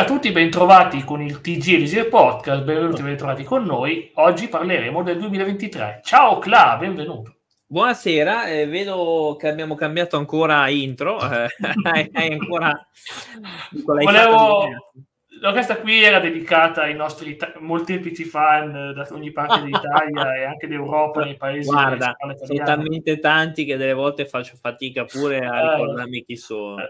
Ciao a tutti, bentrovati con il TG Elisir Podcast, benvenuti, bentrovati con noi. Oggi parleremo del 2023. Ciao Cla, benvenuto. Buonasera, vedo che abbiamo cambiato ancora intro. Hai ancora... Questa qui era dedicata ai nostri molteplici fan da ogni parte d'Italia e anche d'Europa, nei paesi... Guarda, sono talmente tanti che delle volte faccio fatica pure a ricordarmi chi sono.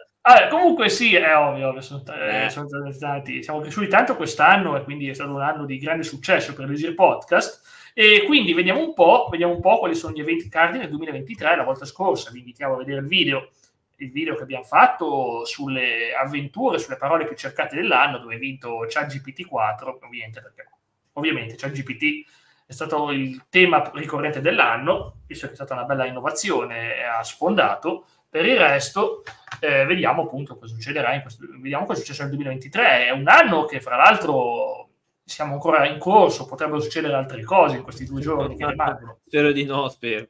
Comunque sì, è ovvio, sono tanti. Siamo cresciuti tanto quest'anno e quindi è stato un anno di grande successo per Elisir Podcast. E quindi vediamo un po' quali sono gli eventi cardine del 2023. La volta scorsa vi invitiamo a vedere il video che abbiamo fatto sulle avventure, sulle parole più cercate dell'anno, dove è vinto ChatGPT 4, ovviamente, perché ovviamente ChatGPT è stato il tema ricorrente dell'anno, visto che è stata una bella innovazione, ha sfondato. Per il resto vediamo appunto cosa succederà, vediamo cosa è successo nel 2023. È un anno che, fra l'altro, siamo ancora in corso, potrebbero succedere altre cose in questi due giorni che rimangono. Spero di no, spero.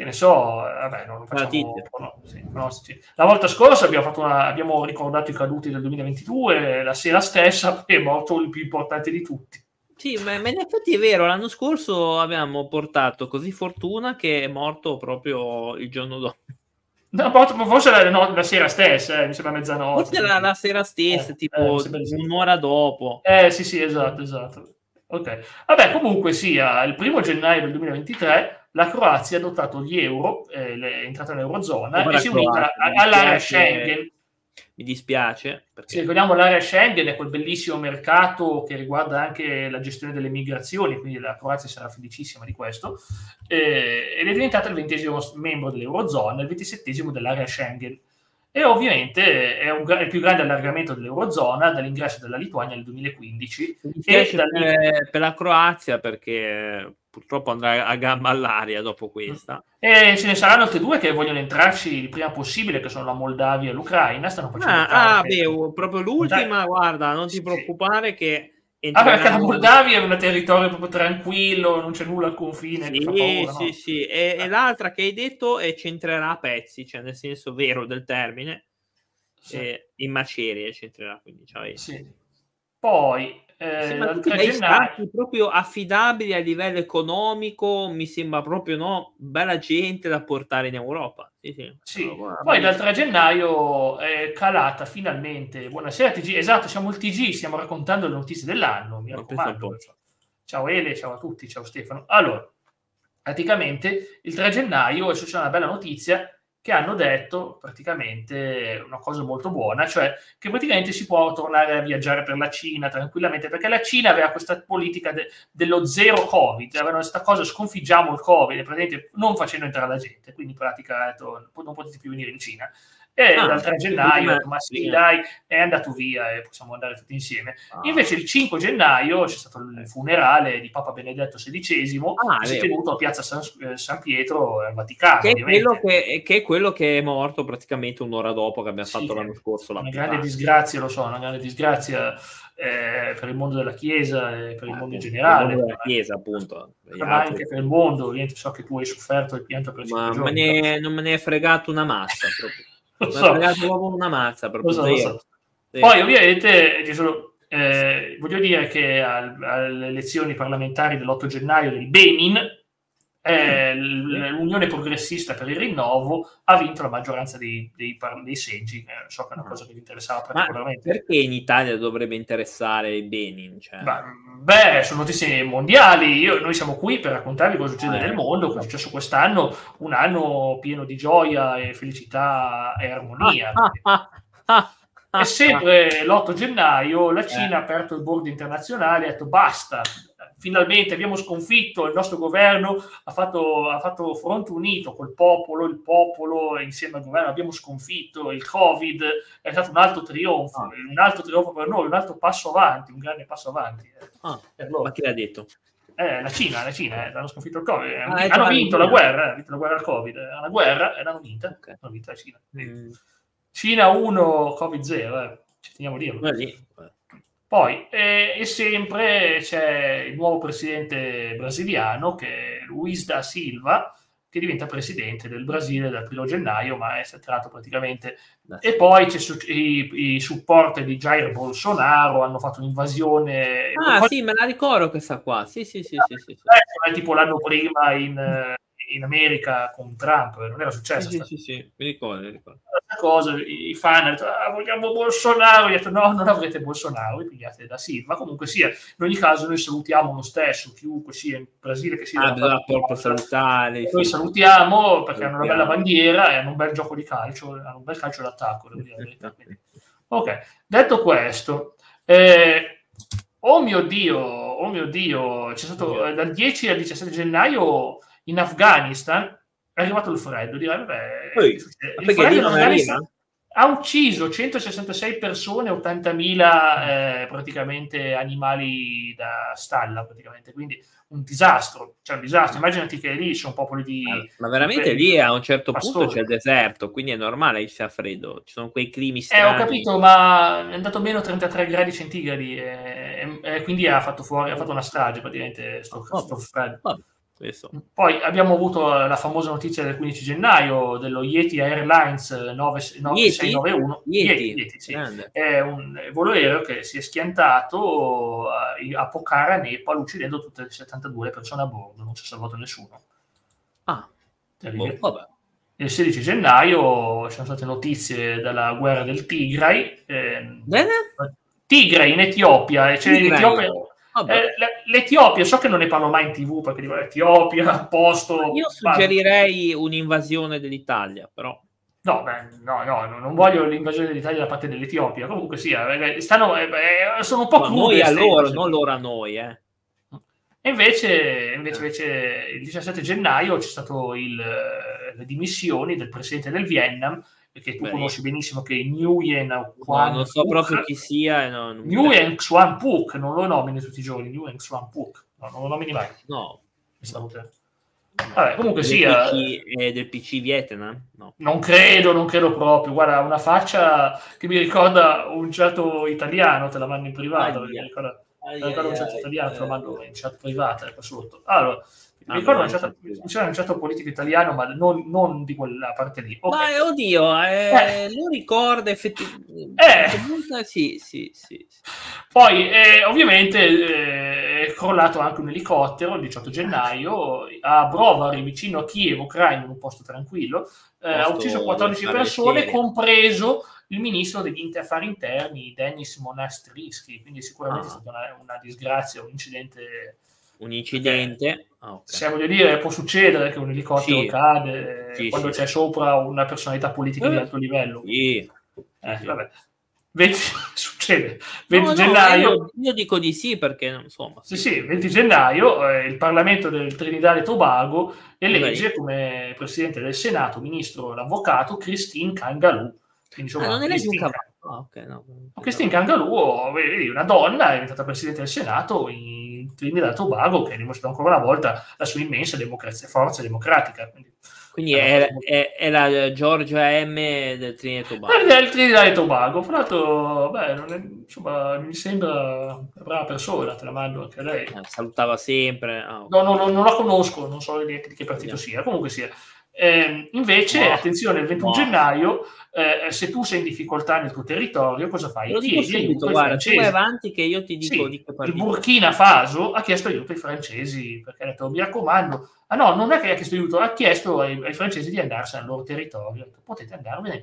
Che ne so, vabbè, non facciamo... No, sì, no, sì. La volta scorsa abbiamo ricordato i caduti del 2022, la sera stessa è morto il più importante di tutti. Sì, ma in effetti è vero, l'anno scorso abbiamo portato così fortuna che è morto proprio il giorno dopo. No, forse la sera stessa, mi sembra mezzanotte. Forse la sera stessa, tipo un'ora dopo. Sì, esatto. Ok, vabbè, comunque sia, il 1° gennaio del 2023... la Croazia ha adottato gli euro, è entrata nell'eurozona e si è unita all'area Schengen. Mi dispiace. Perché... Se ricordiamo, l'area Schengen è quel bellissimo mercato che riguarda anche la gestione delle migrazioni, quindi la Croazia sarà felicissima di questo, ed è diventata il 20° membro dell'eurozona, il 27° dell'area Schengen. E ovviamente è il più grande allargamento dell'eurozona dall'ingresso della Lituania nel 2015. Per la Croazia, perché... purtroppo andrà a gamba all'aria dopo questa. E ce ne saranno altre due che vogliono entrarci il prima possibile, che sono la Moldavia e l'Ucraina. Stanno facendo proprio l'ultima, guarda, non ti preoccupare che... perché la Moldavia è un territorio proprio tranquillo, non c'è nulla al confine. Sì, che fa paura, sì, no? Sì. E l'altra che hai detto c'entrerà a pezzi, cioè nel senso vero del termine, sì. In macerie c'entrerà, quindi sì. Poi... stati proprio affidabili a livello economico, mi sembra proprio, no? Bella gente da portare in Europa. Sì. Allora, poi dal 3 gennaio è calata finalmente. Buonasera TG, esatto, siamo il TG, stiamo raccontando le notizie dell'anno, mi raccomando. Ciao Ele, ciao a tutti, ciao Stefano. Allora, praticamente il 3 gennaio è successa una bella notizia, che hanno detto praticamente una cosa molto buona, cioè che praticamente si può tornare a viaggiare per la Cina tranquillamente, perché la Cina aveva questa politica dello zero Covid, avevano questa cosa, sconfiggiamo il Covid, praticamente non facendo entrare la gente, quindi in pratica ha detto, non potete più venire in Cina. E dal 3 gennaio, ma sì, dai, è andato via e possiamo andare tutti insieme. Invece il 5 gennaio c'è stato il funerale di Papa Benedetto XVI, che si è tenuto a piazza San Pietro al Vaticano. Che è quello che è morto praticamente un'ora dopo che abbiamo fatto l'anno scorso. Una grande disgrazia, lo so, una grande disgrazia per il mondo della Chiesa e per il mondo in generale. Per il mondo della Chiesa, appunto. Ma anche per il mondo, ovviamente so che tu hai sofferto e pianto per 5 giorni. Non me ne è fregato una mazza, proprio. Una mazza proprio. Lo so. Sì. Poi ovviamente voglio dire che alle elezioni parlamentari dell'8 gennaio del Benin l'Unione Progressista per il Rinnovo ha vinto la maggioranza dei seggi. So che è una cosa che vi interessava particolarmente. Ma perché in Italia dovrebbe interessare il Benin? Cioè? Beh, sono notizie mondiali. Noi siamo qui per raccontarvi cosa succede nel mondo, cosa è successo quest'anno, un anno pieno di gioia e felicità e armonia. E sempre l'8 gennaio la Cina ha aperto il bordo internazionale e ha detto basta. Finalmente abbiamo sconfitto, il nostro governo ha fatto fronte unito col popolo, il popolo insieme al governo abbiamo sconfitto il Covid, è stato un altro trionfo per noi, un altro passo avanti, un grande passo avanti. Per loro. Ma chi l'ha detto? La Cina, hanno sconfitto il Covid, hanno vinto la guerra, al Covid, una guerra e l'hanno vinta, hanno vinto la Cina. Cina 1, Covid 0, ci teniamo a dirlo. Poi, e sempre c'è il nuovo presidente brasiliano, che è Luiz da Silva, che diventa presidente del Brasile dal 1° gennaio, ma è saturato praticamente. E poi c'è i supporter di Jair Bolsonaro, hanno fatto un'invasione. Ah sì, me la ricordo questa qua, sì. Tipo l'anno prima in America con Trump, non era successo? Sì, mi ricordo. Cosa, i fan hanno detto, vogliamo Bolsonaro, gli ho detto no, non avrete Bolsonaro, e pigliate da Silva. Comunque sia, in ogni caso noi salutiamo lo stesso, chiunque sia in Brasile che sia salutare. Noi salutiamo perché hanno una bella bandiera e hanno un bel gioco di calcio, hanno un bel calcio d'attacco, devo dire. Ok, detto questo, oh mio Dio, c'è stato dal 10 al 17 gennaio in Afghanistan è arrivato il freddo, direi, vabbè, il freddo ha ucciso 166 persone, 80.000 praticamente animali da stalla, praticamente, quindi un disastro. Immaginati che lì sono popoli di... Ma veramente lì a un certo punto c'è il deserto, quindi è normale che sia freddo, ci sono quei climi strani. Ho capito, ma è andato meno 33 gradi centigradi e quindi ha fatto una strage praticamente sto freddo. Vabbè. Questo. Poi abbiamo avuto la famosa notizia del 15 gennaio dello Yeti Airlines 9691. Yeti, sì. È un volo aereo che si è schiantato a Pokhara, Nepal, uccidendo tutte le 72 persone a bordo, non si è salvato nessuno. Vabbè. Il 16 gennaio ci sono state notizie dalla guerra del Tigray. Tigray in Etiopia, in Etiopia. L'Etiopia, so che non ne parlo mai in TV perché dico l'Etiopia, posto. Io suggerirei un'invasione dell'Italia, però. No, non voglio l'invasione dell'Italia da parte dell'Etiopia. Comunque sia, sono un po' crudi. Noi a loro, non loro a noi. E invece il 17 gennaio c'è stato le dimissioni del presidente del Vietnam, perché tu conosci benissimo, che Nguyen Xuan Phuc, non lo nomini tutti i giorni, Nguyen Xuan Phuc, non lo nomini mai. Vabbè, comunque sia del PC Vietnam, no. non credo proprio, guarda, una faccia che mi ricorda un certo italiano, te la mando in privato, mi ricorda un certo italiano, te la mando in chat privata qua sotto. Allora, mi ricordo un certo politico italiano, ma non di quella parte lì. Okay. Ma oddio, lo ricorda effettivamente. Sì. Poi, ovviamente, è crollato anche un elicottero il 18 gennaio a Brovary, vicino a Kiev, Ucraina, in un posto tranquillo. Ha ucciso 14 persone, compreso il ministro degli affari interni, Denis Monastrischi. Quindi sicuramente è stata una disgrazia, un incidente... Se voglio dire, può succedere che un elicottero cade quando c'è sopra una personalità politica di alto livello. Vabbè. Succede. 20 gennaio. Io dico di sì perché, insomma. Sì, 20 gennaio il Parlamento del Trinidad e Tobago elegge come presidente del Senato, ministro, l'avvocato Christine Kangaloo. Non elegge un cavallo. Christine Kangaloo, una donna, è diventata presidente del Senato in Trinidad e Tobago, che ha dimostrato ancora una volta la sua immensa forza democratica. Quindi è la Giorgia M del Trinidad e Tobago. È il Trinidad e Tobago, fra l'altro, insomma, mi sembra una brava persona, te la mando anche a lei. Salutava sempre. Non la conosco, non so di che partito sia, comunque sia. Invece, attenzione, il 21 gennaio, se tu sei in difficoltà nel tuo territorio, cosa fai? Chiedi aiuto ai francesi. Tu vai avanti che io ti dico di che partito. Il Burkina Faso ha chiesto aiuto ai francesi, perché ha detto, mi raccomando, non è che ha chiesto aiuto, ha chiesto ai francesi di andarsene al loro territorio, potete andarvene,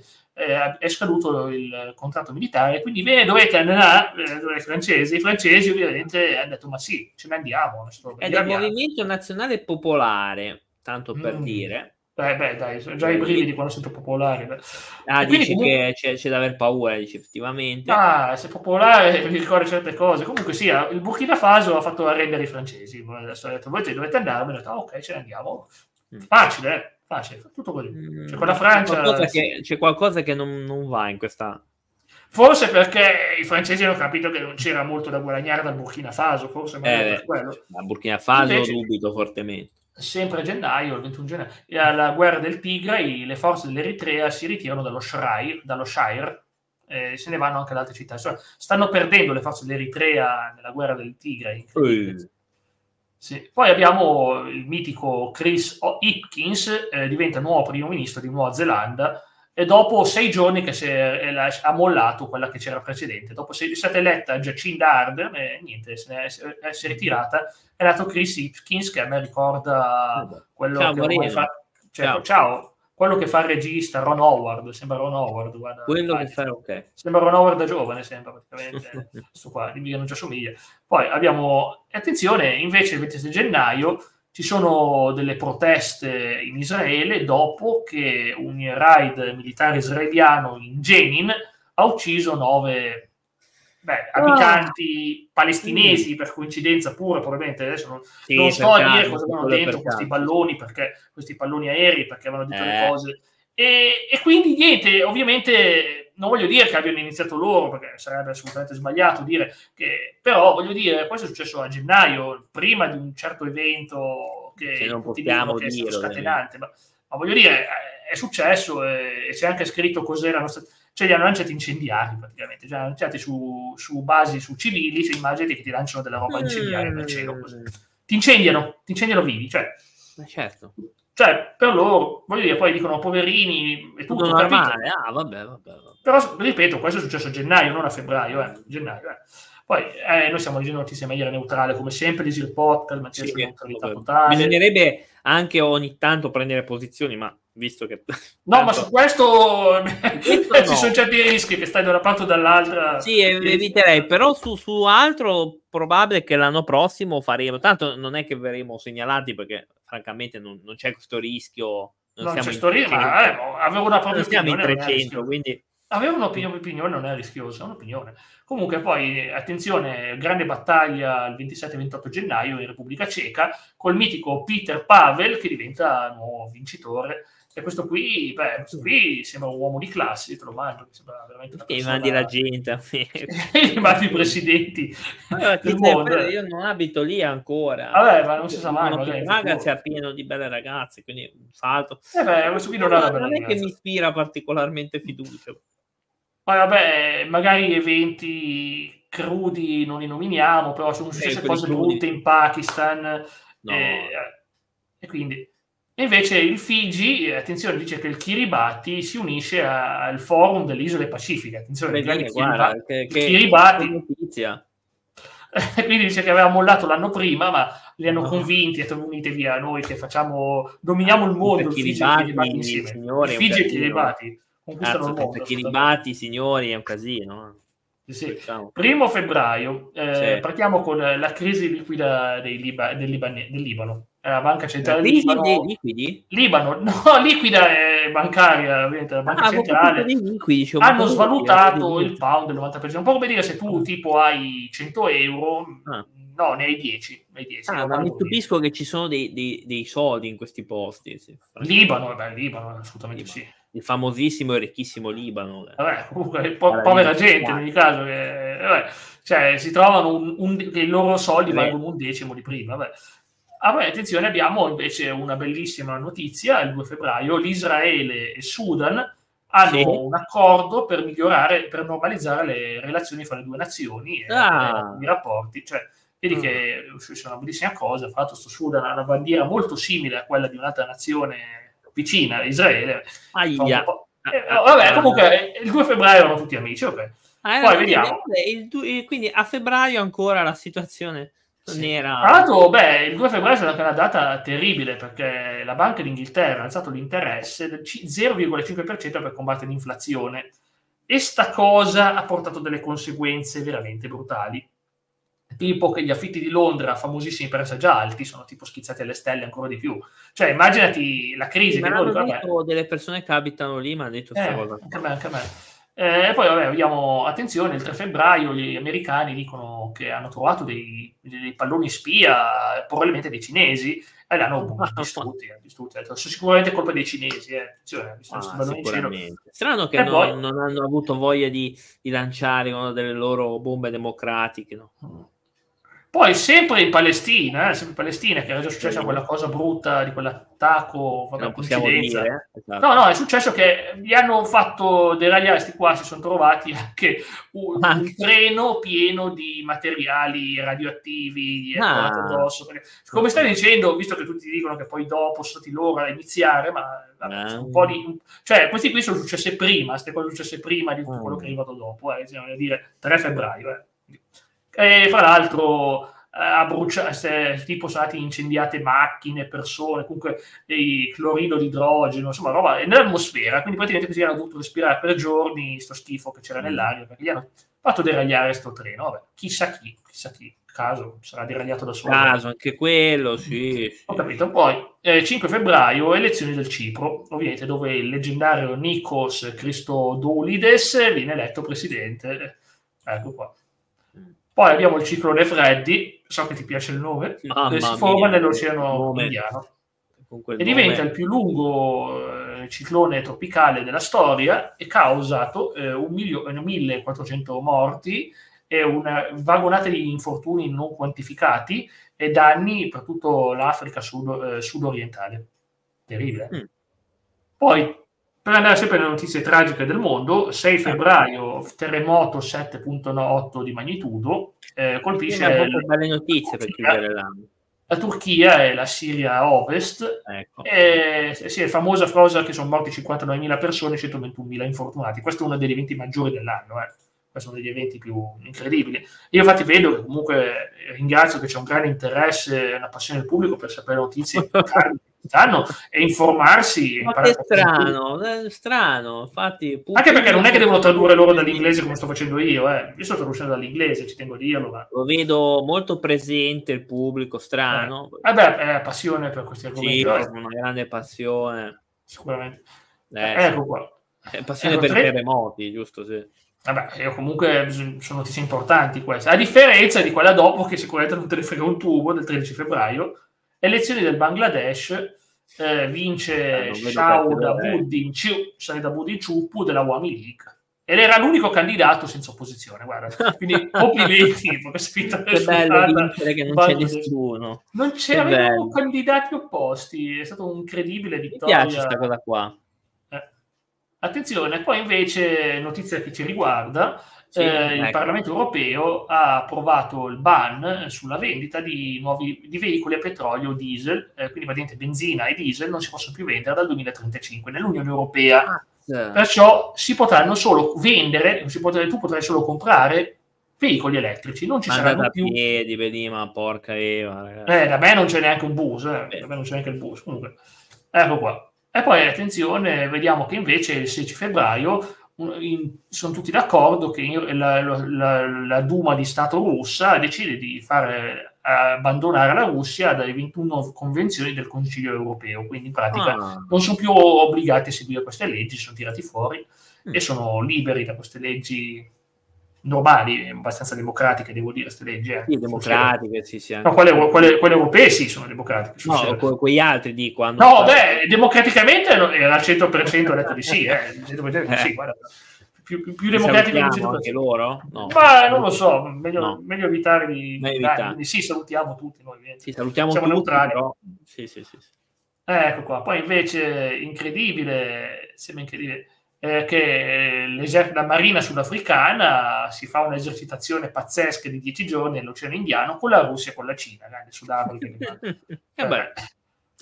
è scaduto il contratto militare, quindi ve ne dovete andare ai francesi. I francesi ovviamente hanno detto, ma sì, ce ne andiamo. È del Movimento Nazionale Popolare, tanto per dire. Dai, già i brividi quando sento popolare. Quindi, dici comunque... che c'è da aver paura, dici, effettivamente. Se popolare mi ricordo certe cose. Comunque sia, il Burkina Faso ha fatto arrendere i francesi. Adesso ha detto, voi dovete andarvene. Ho detto, ok, ce ne andiamo. Facile, tutto così. C'è con la Francia... c'è qualcosa che non va in questa... Forse perché i francesi hanno capito che non c'era molto da guadagnare dal Burkina Faso, forse per quello. Dal Burkina Faso invece... dubito fortemente. Sempre a gennaio, il 21 gennaio, alla guerra del Tigray, le forze dell'Eritrea si ritirano dallo Shire, se ne vanno anche ad altre città. Stanno perdendo le forze dell'Eritrea nella guerra del Tigray. Sì. Poi abbiamo il mitico Chris Hipkins, diventa nuovo primo ministro di Nuova Zelanda, e dopo 6 giorni che ha mollato quella che c'era precedente. Dopo è stata eletta Jacinda Ardern, e niente, si è ritirata. È nato Chris Hipkins, che a me ricorda quello che fa, quello che fa il regista, Ron Howard, sembra Ron Howard, guarda, sembra Ron Howard da giovane, sembra praticamente, questo qua, non ci assomiglia. Poi abbiamo, attenzione, invece il 26 gennaio ci sono delle proteste in Israele dopo che un raid militare israeliano in Jenin ha ucciso 9 abitanti palestinesi, per coincidenza pura, probabilmente. Adesso non sto a dire cosa avevano dentro questi palloni aerei, perché avevano detto le cose. E quindi niente, ovviamente non voglio dire che abbiano iniziato loro, perché sarebbe assolutamente sbagliato dire che, però voglio dire, questo è successo a gennaio, prima di un certo evento che non possiamo dire, che è scatenante, ma voglio dire, è successo, e c'è anche scritto cos'era la nostra, cioè li hanno lanciati incendiari praticamente, cioè lanciati su basi, su civili, su immagini che ti lanciano della roba incendiaria dal cielo, così ti incendiano vivi, cioè. Certo. Cioè, per loro, voglio dire, poi dicono poverini e tutto, capito? Vabbè. Però, ripeto, questo è successo a gennaio, non a febbraio, gennaio. Poi, noi siamo leggendo notizie in maniera neutrale, come sempre, Elisir Podcast, ma c'è neutralità totale. Bisognerebbe anche ogni tanto prendere posizioni, ma visto che... No, ma su questo ci sono certi rischi che stai da una parte o dall'altra. Sì, eviterei, però su altro probabile che l'anno prossimo faremo, tanto non è che verremo segnalati, perché francamente non c'è questo rischio, avevo una propria opinione, in 300, quindi avevo un'opinione, non è rischiosa, è un'opinione. Comunque poi, attenzione, grande battaglia il 27-28 gennaio in Repubblica Ceca, col mitico Peter Pavel che diventa nuovo vincitore, e questo qui sembra un uomo di classe, te lo mando, sembra veramente una persona... mandi la gente mandi i presidenti del mondo. Io non abito lì ancora, ma non si sa mai, ragazzi, è pieno di belle ragazze, quindi un salto, questo qui non è che mi ispira particolarmente fiducia. Poi vabbè, magari eventi crudi non li nominiamo, però sono successe cose brutte in Pakistan, e quindi... E invece il Fiji, attenzione, dice che il Kiribati si unisce al forum delle isole pacifiche. Attenzione, Kiribati. Notizia. Quindi dice che aveva mollato l'anno prima, ma li hanno convinti, e unitevi a noi che dominiamo il mondo. Il Fiji e Kiribati insieme. Il Fiji e Kiribati conquistano il mondo. Kiribati, signori, è un casino. Sì. 1 febbraio partiamo con la crisi liquida del Libano. La banca centrale del Libano, liquida è bancaria, ovviamente la banca centrale, hanno svalutato il pound del 90%, un po' come dire se tu tipo hai 100 euro, no, ne hai 10. Ma mi stupisco che ci sono dei soldi in questi posti. Sì. Libano, assolutamente sì. Il famosissimo e ricchissimo Libano. Comunque, povera gente, in ogni caso, si trovano che i loro soldi valgono un decimo di prima, Attenzione, abbiamo invece una bellissima notizia, il 2 febbraio l'Israele e Sudan hanno un accordo per normalizzare le relazioni fra le due nazioni e i rapporti, vedi che è una bellissima cosa. Fra l'altro sto Sudan ha una bandiera molto simile a quella di un'altra nazione vicina, Israele. Comunque il 2 febbraio erano tutti amici, poi vediamo. Quindi a febbraio ancora la situazione... Tra l'altro, il 2 febbraio è stata una data terribile, perché la Banca d'Inghilterra ha alzato l'interesse del 0,5% per combattere l'inflazione, e sta cosa ha portato delle conseguenze veramente brutali, tipo che gli affitti di Londra, famosissimi per essere già alti, sono tipo schizzati alle stelle ancora di più. Cioè immaginati la crisi che hanno detto delle persone che abitano lì, ma hanno detto questa cosa anche a me. Poi vediamo, attenzione, il 3 febbraio gli americani dicono che hanno trovato dei palloni spia, probabilmente dei cinesi, e li hanno distrutti. Sicuramente è colpa dei cinesi. Strano che non hanno avuto voglia di lanciare una delle loro bombe democratiche. No? Poi sempre in Palestina, che era già successa quella cosa brutta di quell'attacco, vabbè, coincidenza. Dire, esatto. No, è successo che gli hanno fatto deragliare, sti qua si sono trovati anche un treno pieno di materiali radioattivi addosso. Perché, come stai dicendo, visto che tutti dicono che poi dopo sono stati loro a iniziare, ma vabbè, un po' di... Cioè, questi qui sono successe prima, queste cose successe prima di quello che è arrivato dopo, bisogna dire 3 febbraio, E fra l'altro tipo sono state incendiate macchine, persone, comunque dei clorino di idrogeno, insomma roba nell'atmosfera, quindi praticamente così hanno dovuto respirare per giorni sto schifo che c'era nell'aria, perché gli hanno fatto deragliare sto treno. Vabbè, chissà chi, caso sarà deragliato da solo. Caso, anche quello, sì. Ho capito. Poi 5 febbraio, elezioni del Cipro, ovviamente, dove il leggendario Nikos Christodoulides viene eletto presidente. Ecco qua. Poi abbiamo il ciclone Freddy, so che ti piace il nome, che si forma nell'Oceano Indiano e diventa il più lungo ciclone tropicale della storia e causato 1.400 morti e una vagonata di infortuni non quantificati e danni per tutta l'Africa sudorientale. Terribile. Poi, per andare sempre alle notizie tragiche del mondo, 6 febbraio, terremoto 7.8 di magnitudo, colpisce la Turchia e la Siria a ovest, ecco. Sì, è famosa cosa che sono morti 59.000 persone, 121.000 infortunati. Questo è uno degli eventi maggiori dell'anno, Questo è uno degli eventi più incredibili. Io infatti vedo che comunque ringrazio che c'è un grande interesse e una passione del pubblico per sapere notizie e informarsi. Ma che strano, infatti, anche perché non è che devono tradurre loro dall'inglese come sto facendo io sto traducendo dall'inglese, ci tengo a dirlo, ma... lo vedo molto presente il pubblico, strano. Vabbè, passione per questi argomenti, una grande passione sicuramente, ecco qua, passione per i terremoti, giusto? Sì. Vabbè, io comunque sono notizie importanti queste, a differenza di quella dopo che sicuramente non te ne frega un tubo, del 13 febbraio. Elezioni del Bangladesh, vince Shahidabudin Chuppu della Awami League ed era l'unico candidato senza opposizione, guarda, quindi complimenti. Che bello vincere che non c'è nessuno, non c'erano candidati opposti, è stata un'incredibile vittoria. Mi piace questa cosa qua. Attenzione, poi invece notizia che ci riguarda, il Parlamento europeo ha approvato il ban sulla vendita di veicoli a petrolio o diesel, quindi praticamente benzina e diesel non si possono più vendere dal 2035 nell'Unione Europea. Perciò si potranno solo vendere, tu potrai solo comprare veicoli elettrici, non ci saranno più piedi, vedi, ma porca Eva. Da me non c'è neanche un bus, da me non c'è neanche il bus, comunque. Ecco qua. E poi, attenzione, vediamo che invece il 16 febbraio sono tutti d'accordo che la Duma di Stato russa decide di far abbandonare la Russia dalle 21 convenzioni del Consiglio europeo. Quindi, in pratica, non sono più obbligati a seguire queste leggi, sono tirati fuori e sono liberi da queste leggi normali, abbastanza democratiche, devo dire, queste leggi. Sì, democratiche, sì. Anche. No, quelle europee sì, sono democratiche. Quegli altri dico. Democraticamente era al 100% detto di sì, più democratiche anche loro? No. Ma non lo so, meglio evitare di... Sì, salutiamo tutti noi. Sì, salutiamo tutti, neutrali. Però... Sì. Ecco qua, poi invece incredibile, che la marina sudafricana si fa un'esercitazione pazzesca di 10 giorni nell'Oceano Indiano con la Russia e con la Cina, Sudafrica.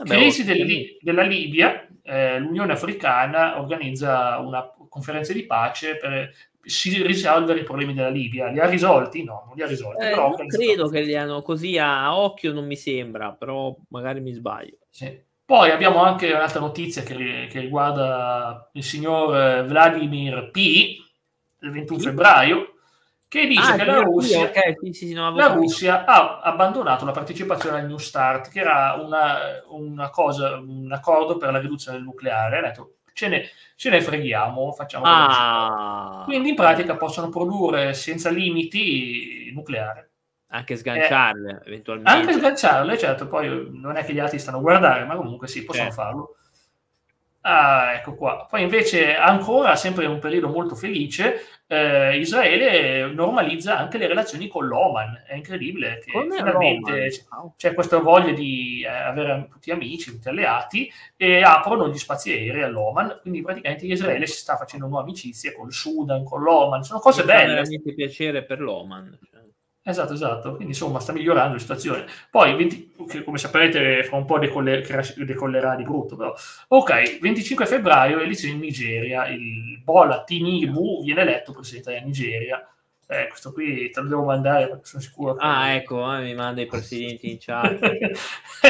Crisi della Libia, l'Unione Africana organizza una conferenza di pace per risolvere i problemi della Libia. Li ha risolti? No, non li ha risolti. Però non credo che li hanno così a occhio, non mi sembra, però magari mi sbaglio. Sì. Poi abbiamo anche un'altra notizia che riguarda il signor Vladimir P. del 21 febbraio, che dice che la Russia, la Russia ha abbandonato la partecipazione al New Start, che era un accordo per la riduzione del nucleare. Ha detto, ce ne freghiamo, facciamo quindi in pratica possono produrre senza limiti nucleare. Anche sganciarle, eventualmente. Anche sganciarle, certo, poi non è che gli altri stanno a guardare, ma comunque sì, possono farlo. Ah, ecco qua. Poi invece ancora, sempre in un periodo molto felice, Israele normalizza anche le relazioni con l'Oman. È incredibile che come finalmente c'è questa voglia di avere tutti amici, tutti alleati, e aprono gli spazi aerei all'Oman. Quindi praticamente Israele si sta facendo nuove amicizie con il Sudan, con l'Oman. Sono cose belle. È veramente piacere per l'Oman. Esatto, esatto. Quindi insomma sta migliorando la situazione. Poi, come saprete, fra un po' decollerà di brutto. Però. Ok, 25 febbraio, elezioni in Nigeria. Il Bola Tinubu viene eletto presidente della Nigeria. Questo qui te lo devo mandare perché sono sicuro. Ah, ecco, mi manda i presidenti in chat.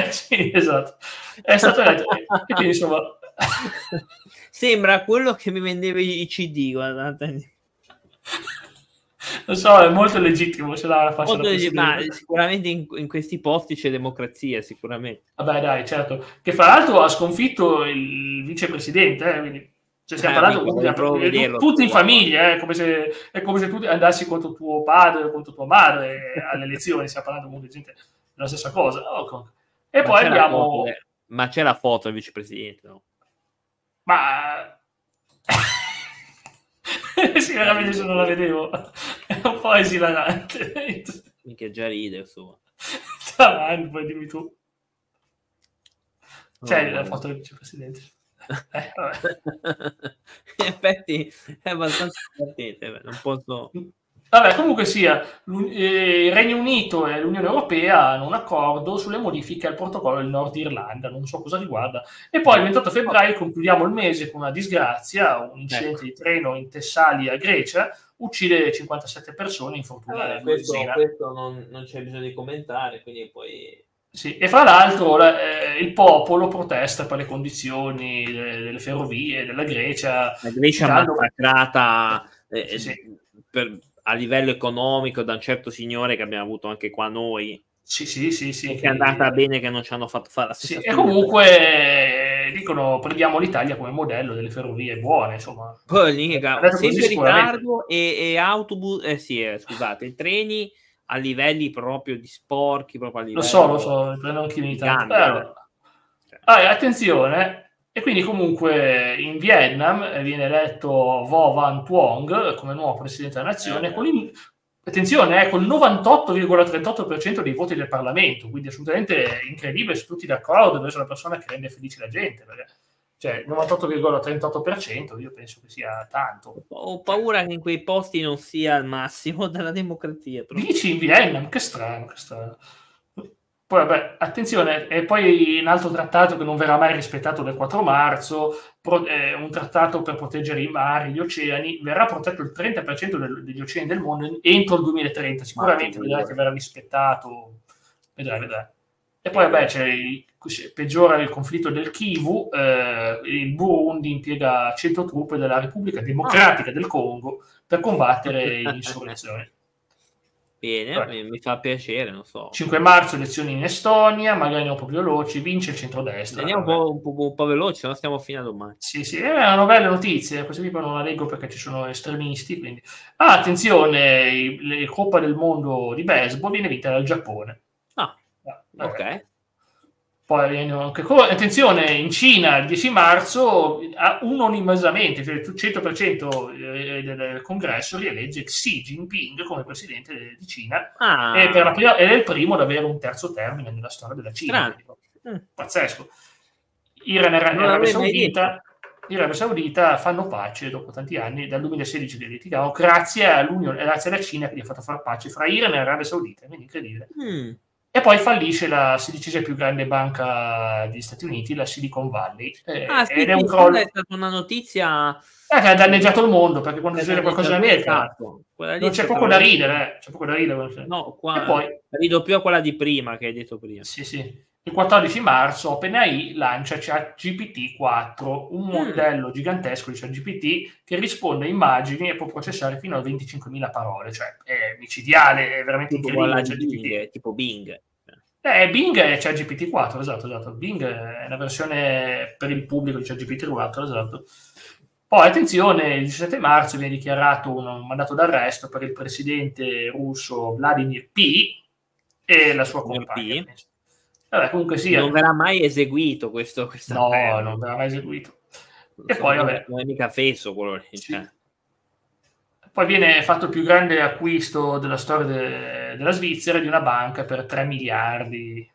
Sì, esatto. È stato eletto. Quindi, insomma... Sembra quello che mi vendeva i CD, guardate. Lo so, è molto legittimo, se la faccia ma sicuramente in questi posti c'è democrazia, sicuramente. Vabbè dai, certo, che fra l'altro ha sconfitto il vicepresidente, quindi cioè, stiamo parlando di tutti in famiglia, è come se tu andassi contro tuo padre o contro tua madre alle elezioni, stiamo parlando comunque di gente della stessa cosa. Oh, e ma poi c'è abbiamo... ma c'è la foto del vicepresidente, no? Ma... sì, veramente se non la vedevo è un po' esilarante. Mica già ride, insomma. Taman, poi dimmi tu. C'è la foto del vicepresidente. In effetti è abbastanza divertente, non posso... Vabbè, comunque sia, il Regno Unito e l'Unione Europea hanno un accordo sulle modifiche al protocollo del Nord Irlanda, non so cosa riguarda. E poi il 28 febbraio concludiamo il mese con una disgrazia, un incidente di treno in Tessalia, Grecia, uccide 57 persone, infortunate. Questo non c'è bisogno di commentare, quindi poi... Sì, e fra l'altro il popolo protesta per le condizioni delle ferrovie, della Grecia. La Grecia massacrata... sì. A livello economico da un certo signore che abbiamo avuto anche qua noi, sì, che è andata bene, che non ci hanno fatto fare la stessa cosa. E comunque dicono prendiamo l'Italia come modello delle ferrovie buone, insomma. Poi, sempre ritardo e autobus, scusate, treni a livelli proprio di sporchi, proprio a livello... Lo so, prendo anche in Italia. Attenzione... E quindi comunque in Vietnam viene eletto Vo Van Thuong come nuovo presidente della nazione, con il 98,38% dei voti del Parlamento, quindi assolutamente incredibile, se tutti d'accordo, deve essere una persona che rende felice la gente, perché il 98,38% io penso che sia tanto. Ho paura che in quei posti non sia al massimo della democrazia. Proprio. Dici in Vietnam, che strano. Poi, vabbè, attenzione, e poi un altro trattato che non verrà mai rispettato del 4 marzo, un trattato per proteggere i mari, gli oceani, verrà protetto il 30% degli oceani del mondo entro il 2030, sicuramente vedrai che verrà rispettato, vedrai. E poi vabbè, peggiora il conflitto del Kivu, il Burundi impiega 100 truppe della Repubblica Democratica del Congo per combattere l'insurrezione. Bene, mi fa piacere, non so. 5 marzo, elezioni in Estonia, magari andiamo un po' più veloci, vince il centrodestra. Andiamo un po' veloci, no? Stiamo fino a domani. Sì, erano belle notizie, queste qui non la leggo perché ci sono estremisti, quindi... Ah, attenzione, la Coppa del Mondo di baseball viene vinta dal Giappone. Ok. Poi anche attenzione, in Cina il 10 marzo unanimemente, cioè il 100% del congresso rielegge Xi Jinping come presidente di Cina ed è il primo ad avere un terzo termine nella storia della Cina. Pazzesco. Iran e Arabia Saudita fanno pace dopo tanti anni, dal 2016 che litigavano, grazie alla Cina che gli ha fatto far pace fra Iran e Arabia Saudita, quindi incredibile. E poi fallisce la 16ª più grande banca degli Stati Uniti, la Silicon Valley. Ed è un crollo. È stata una notizia che ha danneggiato il mondo, perché quando succede qualcosa in America non c'è poco da ridere. C'è poco da ridere. No, qua e poi rido più a quella di prima che hai detto prima. Sì. Il 14 marzo OpenAI lancia ChatGPT 4, un modello gigantesco di ChatGPT che risponde a immagini e può processare fino a 25.000 parole, cioè è micidiale, è veramente tipo incredibile. Bing, tipo Bing. Bing è ChatGPT 4, esatto. Bing è una versione per il pubblico di ChatGPT 4, esatto. Poi, attenzione, il 17 marzo viene dichiarato un mandato d'arresto per il presidente russo Vladimir P. e la sua compagna. Vabbè, comunque non verrà mai eseguito questo. No, non verrà mai eseguito. E poi vabbè, non è mica feso quello lì, sì. Poi viene fatto il più grande acquisto della storia della Svizzera di una banca per 3 miliardi.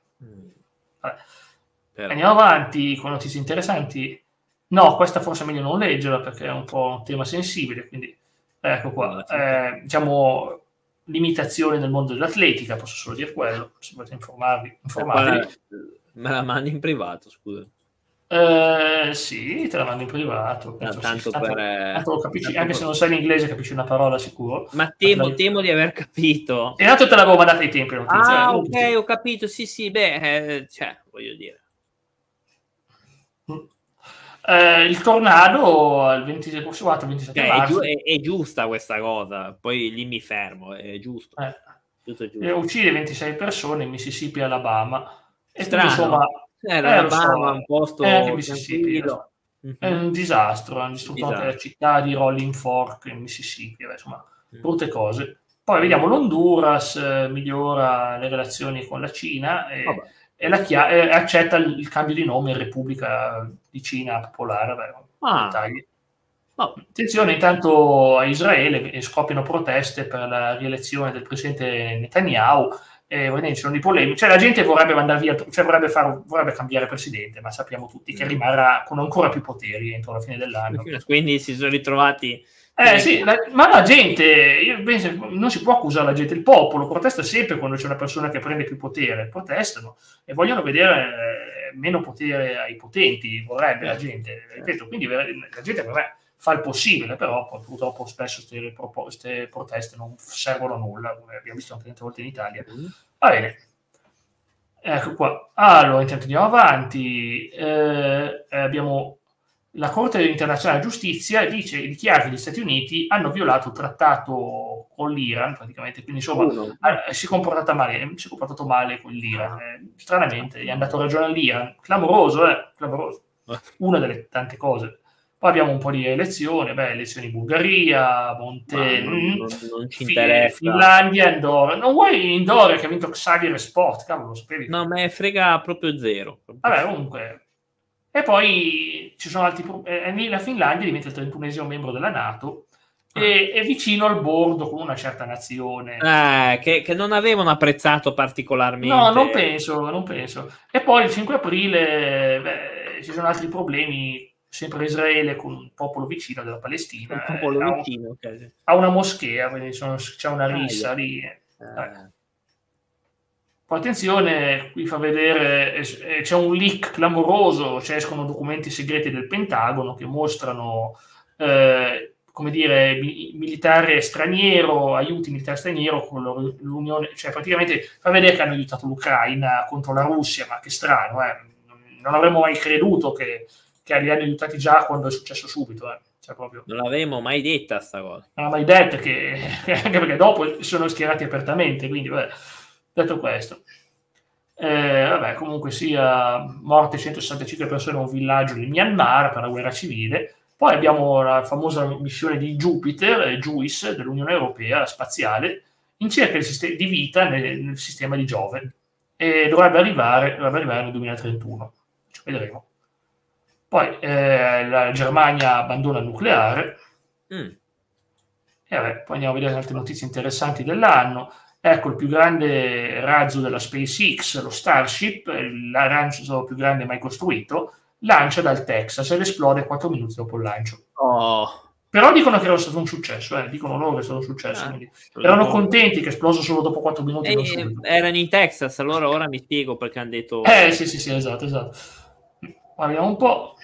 Però... Andiamo avanti con notizie interessanti. No, questa forse è meglio non leggerla perché è un po' un tema sensibile, quindi ecco qua, diciamo limitazioni nel mondo dell'atletica, posso solo dire quello, se volete informarvi. Me la mandi in privato, scusa. Sì, te la mando in privato. No, tanto lo capisci, anche se non sai l'inglese capisci una parola sicuro. Ma temo di aver capito. E tanto te l'avevo mandata ai tempi. Ah, ok, ho capito, sì, beh, voglio dire. Il tornado al 27 marzo. È giusta questa cosa, poi lì mi fermo, è giusto. Tutto è giusto. Uccide 26 persone in Mississippi e Alabama. E strano. Insomma, l'Alabama è un posto anche Mississippi, è un disastro, hanno distrutto anche la città di Rolling Fork in Mississippi, insomma, brutte cose. Poi vediamo l'Honduras migliora le relazioni con la Cina e accetta il cambio di nome in Repubblica di Cina Popolare. Attenzione, intanto a Israele scoppiano proteste per la rielezione del presidente Netanyahu. Sono di polemiche, la gente vorrebbe mandare via, vorrebbe cambiare presidente, ma sappiamo tutti che rimarrà con ancora più poteri entro la fine dell'anno. Quindi si sono ritrovati. Sì, ma la gente, io penso, non si può accusare la gente, il popolo protesta sempre quando c'è una persona che prende più potere, protestano e vogliono vedere meno potere ai potenti, vorrebbe la gente, ripeto, quindi la gente fa il possibile, però purtroppo spesso queste proteste non servono a nulla, come abbiamo visto anche tante volte in Italia. Va bene, ecco qua. Allora, intanto andiamo avanti. Abbiamo la Corte internazionale di giustizia dichiara che gli Stati Uniti hanno violato il trattato con l'Iran, praticamente, quindi insomma si è comportato male con l'Iran. Stranamente, è andato a ragione all'Iran. Clamoroso. Una delle tante cose. Poi abbiamo un po' di elezioni in Bulgaria, Finlandia, Andorra. Non vuoi Andorra che ha vinto Xavier Sport? Cavolo, lo sapevi? No, me frega proprio zero. Vabbè, comunque. E poi ci sono altri... la Finlandia diventa il 31° membro della NATO e è vicino al bordo con una certa nazione. Che non avevano apprezzato particolarmente. No, non penso. E poi il 5 aprile ci sono altri problemi... Sempre Israele con un popolo vicino della Palestina, ha una moschea, quindi c'è una rissa lì. Poi attenzione, qui fa vedere c'è un leak clamoroso, escono documenti segreti del Pentagono che mostrano militare straniero, aiuti militare straniero con l'Unione, praticamente fa vedere che hanno aiutato l'Ucraina contro la Russia, ma che strano, non avremmo mai creduto che li hanno aiutati già quando è successo subito. Proprio... Non l'avremmo mai detta sta cosa. Non l'ha mai detta, anche perché dopo sono schierati apertamente, quindi detto questo. Comunque sia, morte 165 persone in un villaggio del Myanmar per la guerra civile. Poi abbiamo la famosa missione di Jupiter, JUICE, dell'Unione Europea, spaziale, in cerca di vita nel sistema di Giove. E dovrebbe arrivare nel 2031. Ci vedremo. Poi la Germania abbandona il nucleare. E poi andiamo a vedere altre notizie interessanti dell'anno. Ecco il più grande razzo della SpaceX, lo Starship, il razzo più grande mai costruito, lancia dal Texas ed esplode 4 minuti dopo il lancio. Però dicono che era stato un successo, dicono loro che è stato un successo. Erano contenti che è esploso solo dopo 4 minuti. Erano in Texas, allora ora mi spiego perché hanno detto... Sì, esatto. Vediamo un po'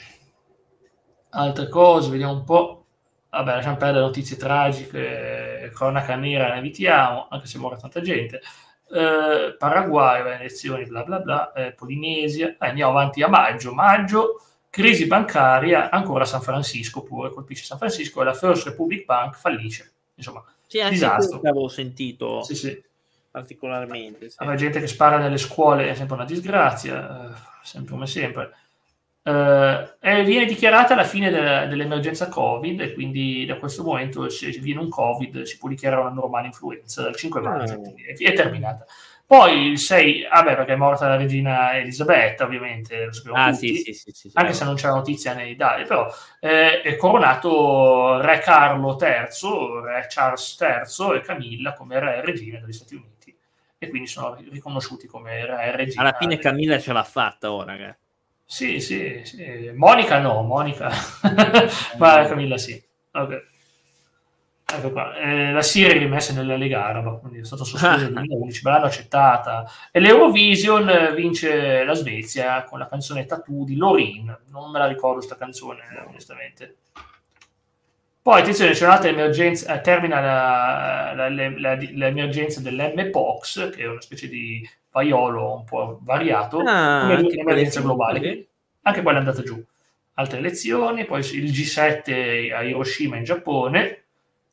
altre cose, vediamo un po'. Lasciamo perdere notizie tragiche, cronaca nera, ne evitiamo, anche se muore tanta gente. Paraguay, elezioni, bla bla bla, Polinesia. Andiamo avanti a maggio, crisi bancaria, ancora San Francisco pure, colpisce San Francisco e la First Republic Bank fallisce. Insomma, disastro. L'avevo sentito particolarmente. Sì. C'è gente che spara nelle scuole, è sempre una disgrazia, sempre come sempre. Viene dichiarata la fine dell'emergenza Covid e quindi da questo momento se viene un Covid si può dichiarare una normale influenza dal 5 marzo, è terminata. Poi il 6, vabbè, perché è morta la regina Elisabetta, ovviamente, lo sappiamo tutti, sì, anche se non c'è notizia nei dati, però è coronato re Carlo III, re Charles III e Camilla come re e regina degli Stati Uniti, e quindi sono riconosciuti come re e regina. Alla fine Camilla ce l'ha fatta, oh, ragazzi. Sì. Monica no, Monica, ma Camilla sì. Okay. Ecco qua. La Siria è rimessa nella Lega Araba, quindi è stato sospeso nel 2011, ma l'hanno accettata. E l'Eurovision vince la Svezia con la canzone Tattoo di Lorin. Non me la ricordo sta canzone, onestamente. Poi, attenzione, c'è un'altra emergenza, termina l'emergenza dell'Mpox, che è una specie di vaiolo un po' variato, come l'ultima emergenza globale, che anche quella è andata giù. Altre elezioni, poi il G7 a Hiroshima in Giappone,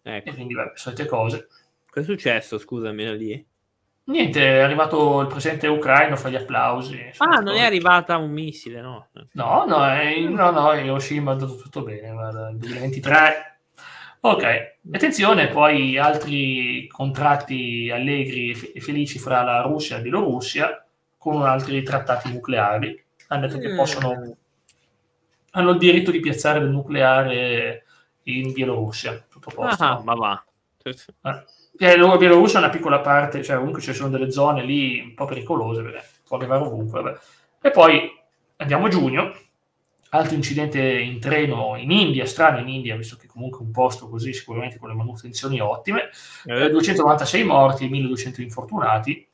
ecco. E quindi vabbè, solite cose. Che è successo, scusami, lì? Niente, è arrivato il presidente ucraino, fa gli applausi. Non è arrivata un missile, no? No, Hiroshima è andato tutto bene, guarda, 2023... Ok, attenzione, poi altri contratti allegri e felici fra la Russia e la Bielorussia con altri trattati nucleari. Hanno detto che hanno il diritto di piazzare del nucleare in Bielorussia, tutto a posto. La Bielorussia è una piccola parte, cioè comunque ci sono delle zone lì un po' pericolose, vabbè, può arrivare ovunque. Vabbè. E poi andiamo a giugno. Altro incidente in treno in India, strano in India, visto che comunque un posto così sicuramente con le manutenzioni ottime, 296 morti, 1200 infortunati.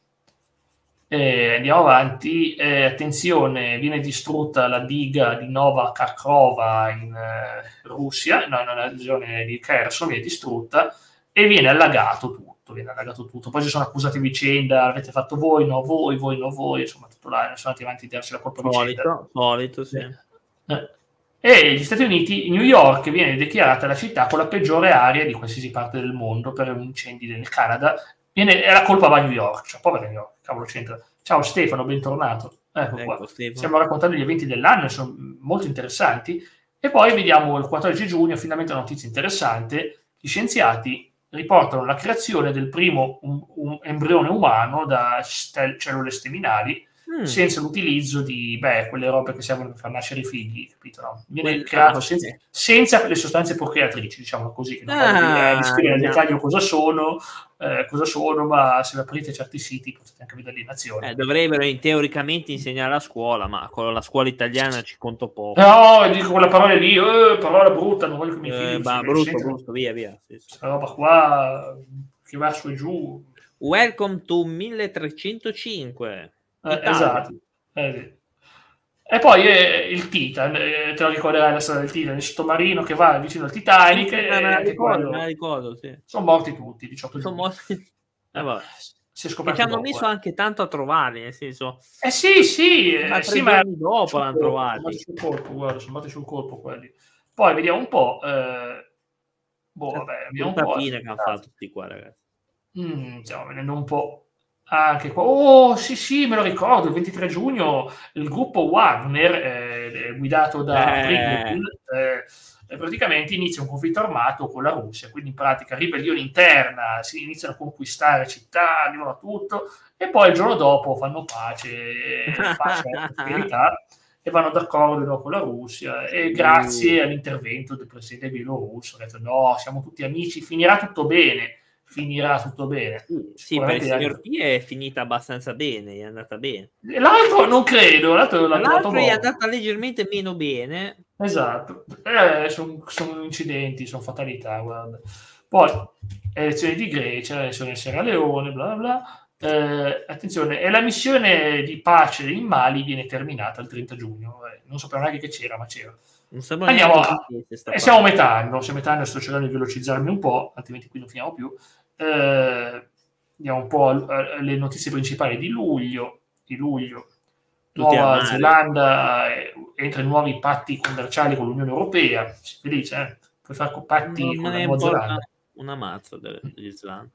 Andiamo avanti, attenzione, viene distrutta la diga di Nova Kakhovka in Russia, nella regione di Kherson, viene distrutta e viene allagato tutto, Poi ci sono accusati vicenda, avete fatto voi, no voi, insomma tutto là, sono andati avanti a darsi la colpa vicenda. Solito, sì. E gli Stati Uniti, New York viene dichiarata la città con la peggiore aria di qualsiasi parte del mondo per un incendio nel Canada, e la colpa va a New York, cioè povera New York, cavolo c'entra. Ciao Stefano, bentornato, ecco qua. Stefano. Stiamo raccontando gli eventi dell'anno, sono molto interessanti, e poi vediamo il 14 giugno, finalmente una notizia interessante, gli scienziati riportano la creazione del primo embrione umano da cellule staminali, senza l'utilizzo di quelle robe che servono per far nascere i figli, capito? No? Viene creato senza le sostanze procreatrici, diciamo così, che non voglio descrivere nel dettaglio cosa sono, ma se aprite certi siti potete anche vedere l'azione. Dovrebbero teoricamente insegnare a scuola, ma con la scuola italiana ci conto poco. No, dico quella parola lì, parola brutta, non voglio che mi figli. Brutto, via. Questa roba qua che va su e giù. Welcome to 1305. Esatto. E poi il Titan, te lo ricorderai la storia del Titan, il sottomarino che va vicino al Titanic. Me la ricordo, sì. Sono morti tutti, 18 sono morti. Vabbè. Si è scoperto. E ci hanno messo anche tanto a trovarli, nel senso. Ma dopo l'hanno trovati. Sono morti sul colpo quelli. Poi vediamo un po'. Vediamo un po'. Che hanno fatto tutti qua, ragazzi. Stiamo venendo un po'. Anche qua, sì, me lo ricordo, il 23 giugno il gruppo Wagner, guidato da Prigozhin, praticamente inizia un conflitto armato con la Russia, quindi in pratica ribellione interna, si iniziano a conquistare città, arrivano a tutto, e poi il giorno dopo fanno pace e vanno d'accordo con la Russia, e grazie all'intervento del presidente bielorusso, ha detto no, siamo tutti amici, finirà tutto bene. Sì, per il signor P è finita abbastanza bene, è andata bene. L'altro non credo, l'altro è andata leggermente meno bene. Esatto, sono incidenti, sono fatalità, guarda. Poi, elezioni di Grecia, elezioni in Sierra Leone, bla bla bla. Attenzione, e la missione di pace in Mali viene terminata il 30 giugno. Non sappiamo neanche che c'era, ma c'era. Andiamo a... siamo a metà anno, sto cercando di velocizzarmi un po', altrimenti qui non finiamo più. Andiamo un po' alle notizie principali di luglio. Nuova Zelanda entra in nuovi patti commerciali con l'Unione Europea. Sei felice, puoi fare patti con la Nuova Zelanda. Una mazza dell'Islanda.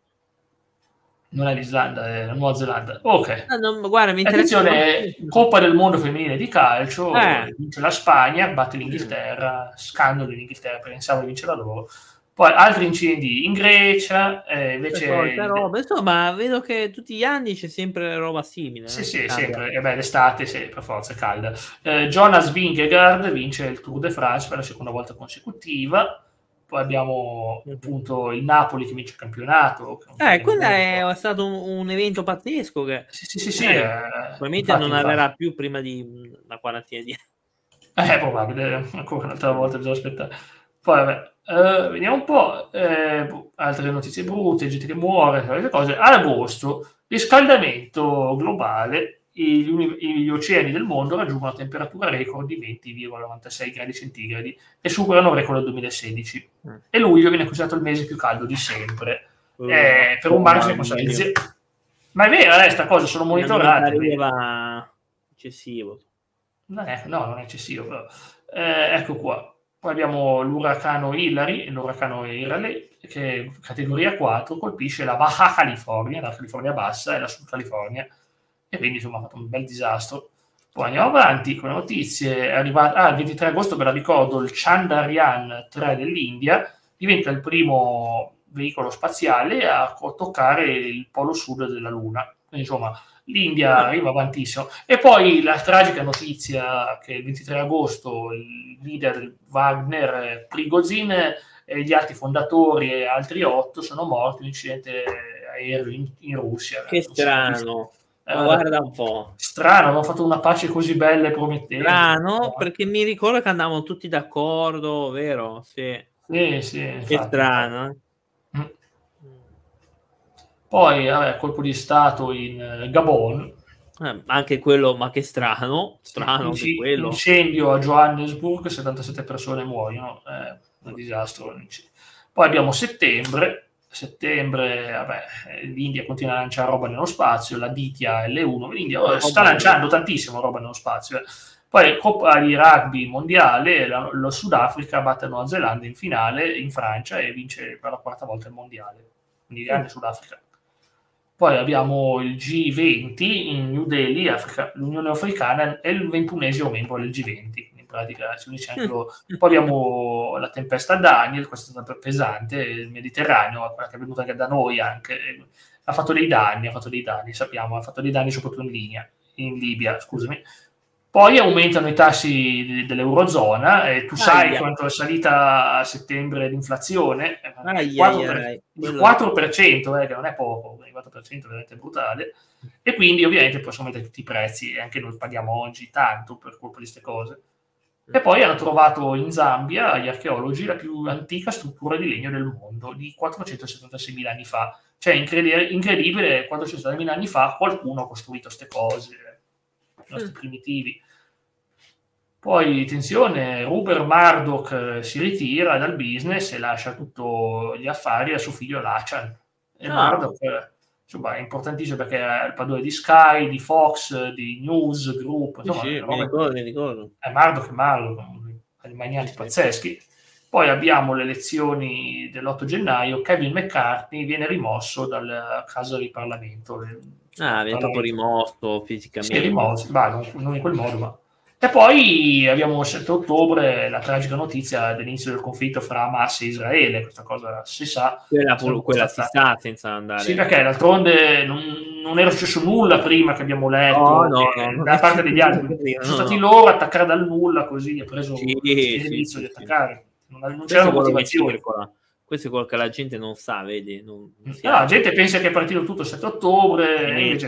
Non è l'Islanda, è la Nuova Zelanda. Ok. Guarda, mi interessa. Attenzione, Coppa del Mondo femminile di calcio, vince la Spagna, batte l'Inghilterra, scandalo in Inghilterra, pensavo di vincerla loro. Poi altri incendi in Grecia, invece... roba. Insomma, vedo che tutti gli anni c'è sempre roba simile. Sì, sì, sempre. E beh, l'estate sempre, forza, calda. Jonas Vingegaard vince il Tour de France per la seconda volta consecutiva. Poi abbiamo appunto il Napoli che vince il campionato. Quello è stato un evento pazzesco che... Sì. Probabilmente infatti, non arriverà più prima di una quarantina di anni. Probabile, ancora un'altra volta bisogna aspettare. Poi, vabbè. Vediamo un po', altre notizie brutte, gente che muore, altre cose. Ad agosto, riscaldamento globale, gli oceani del mondo raggiungono temperatura record di 20,96 gradi centigradi e superano il record del 2016. E luglio viene considerato il mese più caldo di sempre. Per un margine di... Ma è vero, sta cosa, sono monitorate. Eccessivo. No, non è eccessivo, però. Ecco qua. Poi abbiamo l'uragano Hillary, che categoria 4 colpisce la Baja California, la California bassa e la Sud California, e quindi insomma ha fatto un bel disastro. Poi andiamo avanti con le notizie. Il 23 agosto, ve la ricordo, il Chandrayaan 3 dell'India diventa il primo veicolo spaziale a toccare il polo sud della Luna. Quindi insomma l'India arriva avantissimo. E poi la tragica notizia che il 23 agosto il leader Wagner, Prigozhin, e gli altri fondatori e altri 8 sono morti in un incidente aereo in Russia. Che strano. Guarda un po'. Strano, hanno fatto una pace così bella e promettente. Strano, perché mi ricordo che andavano tutti d'accordo, vero? Sì, che infatti. Strano. Poi, colpo di stato in Gabon. Anche quello, ma che strano che quello. Incendio a Johannesburg, 77 persone muoiono, un disastro. Poi abbiamo settembre, l'India continua a lanciare roba nello spazio, la Ditya L1, l'India sta lanciando tantissimo roba nello spazio. Poi Coppa di Rugby Mondiale, lo Sudafrica batte Nuova Zelanda in finale in Francia e vince per la quarta volta il Mondiale, quindi grande Sudafrica. Poi abbiamo il G20 in New Delhi, Africa. L'Unione Africana è il 21° membro del G20, in pratica si unisce anche loro. Poi abbiamo la tempesta Daniel, questa è stata pesante, il Mediterraneo, quella che è venuta anche da noi, anche ha fatto dei danni, sappiamo, ha fatto dei danni soprattutto in Libia, scusami. Poi aumentano i tassi dell'eurozona, e tu sai quanto è salita a settembre l'inflazione, il 4%, che non è poco, il 4% è veramente brutale, e quindi ovviamente possono mettere tutti i prezzi, e anche noi paghiamo oggi tanto per colpa di queste cose. E poi hanno trovato in Zambia, gli archeologi, la più antica struttura di legno del mondo, di 476.000 anni fa. Cioè, incredibile, 476.000 anni fa qualcuno ha costruito queste cose, i nostri primitivi. Poi tensione, Rupert Murdoch si ritira dal business e lascia tutto gli affari a suo figlio Lachan. E Murdoch, insomma, è importantissimo perché è il padrone di Sky, di Fox, di News Group, insomma, mi ricordo. È Murdoch, magnati pazzeschi. Poi abbiamo le elezioni dell'8 gennaio, Kevin McCarthy viene rimosso dalla casa di Parlamento. Viene proprio rimosso fisicamente. Sì, rimosso, non in quel modo, ma... E poi abbiamo il 7 ottobre la tragica notizia dell'inizio del conflitto fra Hamas e Israele, questa cosa si sa. Quella si sa senza andare... Sì, perché d'altronde non era successo nulla prima che abbiamo letto, da parte degli altri. Sono stati loro a attaccare dal nulla, così ha preso l'inizio di attaccare. Non c'era motivazione. Questo è quello che la gente non sa, vedi? La gente pensa che è partito tutto il 7 ottobre,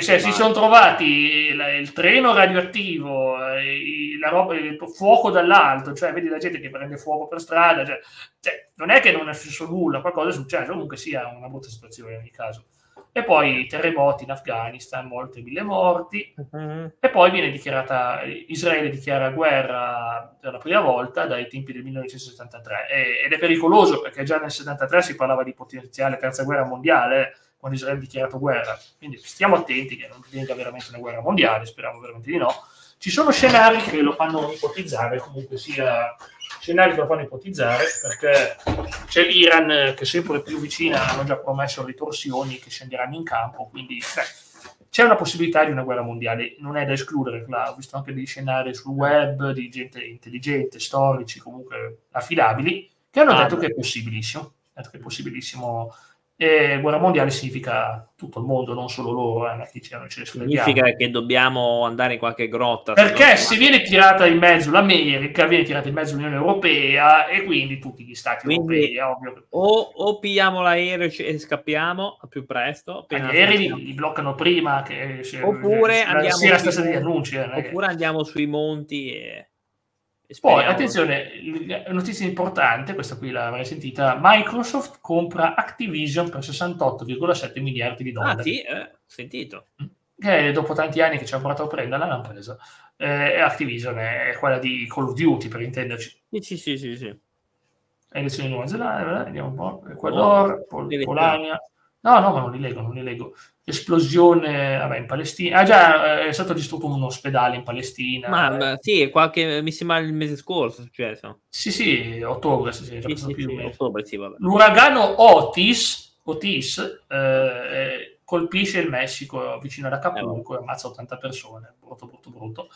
si sono trovati il treno radioattivo, il fuoco dall'alto, cioè vedi la gente che prende fuoco per strada, cioè, non è che non è successo nulla, qualcosa è successo, comunque sia una brutta situazione in ogni caso. E poi i terremoti in Afghanistan, molte mille morti, e poi viene dichiarata, Israele dichiara guerra per la prima volta dai tempi del 1973, ed è pericoloso perché già nel 73 si parlava di potenziale terza guerra mondiale quando Israele ha dichiarato guerra, quindi stiamo attenti che non venga veramente una guerra mondiale, speriamo veramente di no. Ci sono scenari che lo fanno ipotizzare, comunque sia scenari che lo fanno ipotizzare, perché c'è l'Iran che è sempre più vicina, hanno già promesso ritorsioni che scenderanno in campo, quindi c'è una possibilità di una guerra mondiale, non è da escludere, ho visto anche dei scenari sul web di gente intelligente, storici comunque affidabili, che hanno detto che è possibilissimo. Guerra mondiale significa tutto il mondo, non solo loro, che significa che dobbiamo andare in qualche grotta, perché se viene tirata in mezzo l'America, viene tirata in mezzo l'Unione Europea e quindi tutti gli stati europei. Ovvio. O pigliamo l'aereo e scappiamo al più presto, gli aerei li bloccano prima che, oppure andiamo la stessa degli annunci, oppure andiamo sui monti e poi attenzione, notizia importante, questa qui l'avrei sentita: Microsoft compra Activision per 68,7 miliardi di dollari. Sì, sentito. Che dopo tanti anni che ci hanno provato a prenderla, l'hanno presa. Activision è quella di Call of Duty, per intenderci. Sì. Elezioni di Nuova Zelanda, vediamo un po'. Ecuador, Polonia. No, ma non li leggo. Esplosione in Palestina. Già, è stato distrutto un ospedale in Palestina. Ma sì, mi sembra il mese scorso è successo. Sì, ottobre. Vabbè. L'uragano Otis colpisce il Messico vicino ad Acapulco e ammazza 80 persone. Brutto.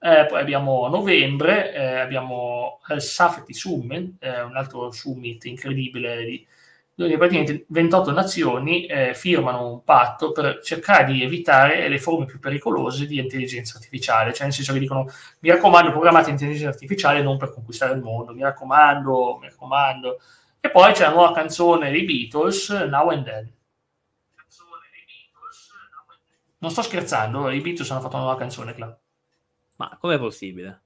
Poi abbiamo a novembre, abbiamo il Safety Summit, un altro summit incredibile di dove praticamente 28 nazioni firmano un patto per cercare di evitare le forme più pericolose di intelligenza artificiale, cioè nel senso che dicono: mi raccomando, programmate intelligenza artificiale non per conquistare il mondo, mi raccomando. E poi c'è la nuova canzone dei Beatles, Now and Then. Non sto scherzando, i Beatles hanno fatto una nuova canzone, Cla. Ma com'è possibile?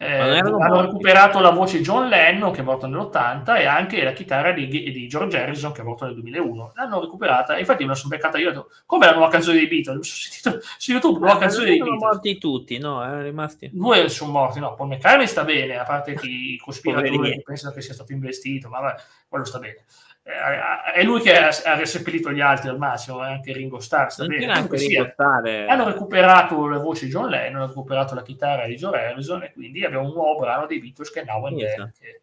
Hanno recuperato la voce di John Lennon, che è morto nell'80, e anche la chitarra di George Harrison, che è morto nel 2001. L'hanno recuperata, e infatti me la sono beccata io. Come la nuova canzone dei Beatles? Mi sono sentito su YouTube, nuova canzone dei Beatles. Sono morti tutti, no? Erano rimasti. Due sono morti, no? Paul McCartney sta bene, a parte chi cospiratori che pensano che sia stato investito, ma vabbè, quello sta bene. È lui che ha seppellito gli altri al massimo, anche Ringo Starr sta bene. Hanno recuperato la voce di John Lennon, hanno recuperato la chitarra di George Harrison, e quindi abbiamo un nuovo brano dei Beatles che è Now and Then, che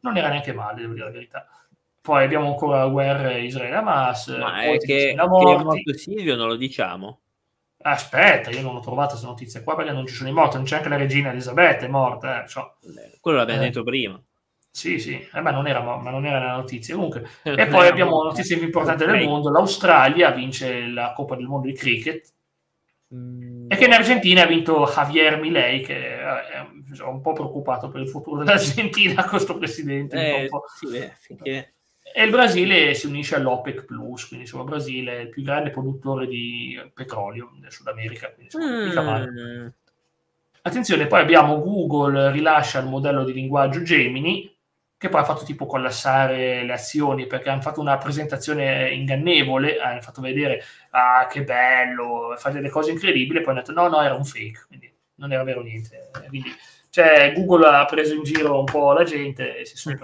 non era neanche male, devo dire la verità. Poi abbiamo ancora la guerra Israele-Hamas. Ma è che è morto Silvio, non lo diciamo. Aspetta, io non l'ho trovata questa notizia qua, perché non ci sono i morti, non c'è anche la regina Elisabetta, è morta. Quello l'abbiamo detto prima. Sì, ma non era la notizia comunque. E poi abbiamo la notizia più importante del mondo: l'Australia vince la Coppa del Mondo di cricket, e che in Argentina ha vinto Javier Milei, che sono un po' preoccupato per il futuro dell'Argentina, questo presidente. E il Brasile si unisce all'OPEC Plus, quindi insomma il Brasile è il più grande produttore di petrolio del Sud America, quindi mica male. Attenzione, poi abbiamo Google rilascia il modello di linguaggio Gemini, che poi ha fatto tipo collassare le azioni, perché hanno fatto una presentazione ingannevole, hanno fatto vedere che bello, fate delle cose incredibili, e poi hanno detto no, era un fake, quindi non era vero niente. Quindi, cioè, Google ha preso in giro un po' la gente, e sono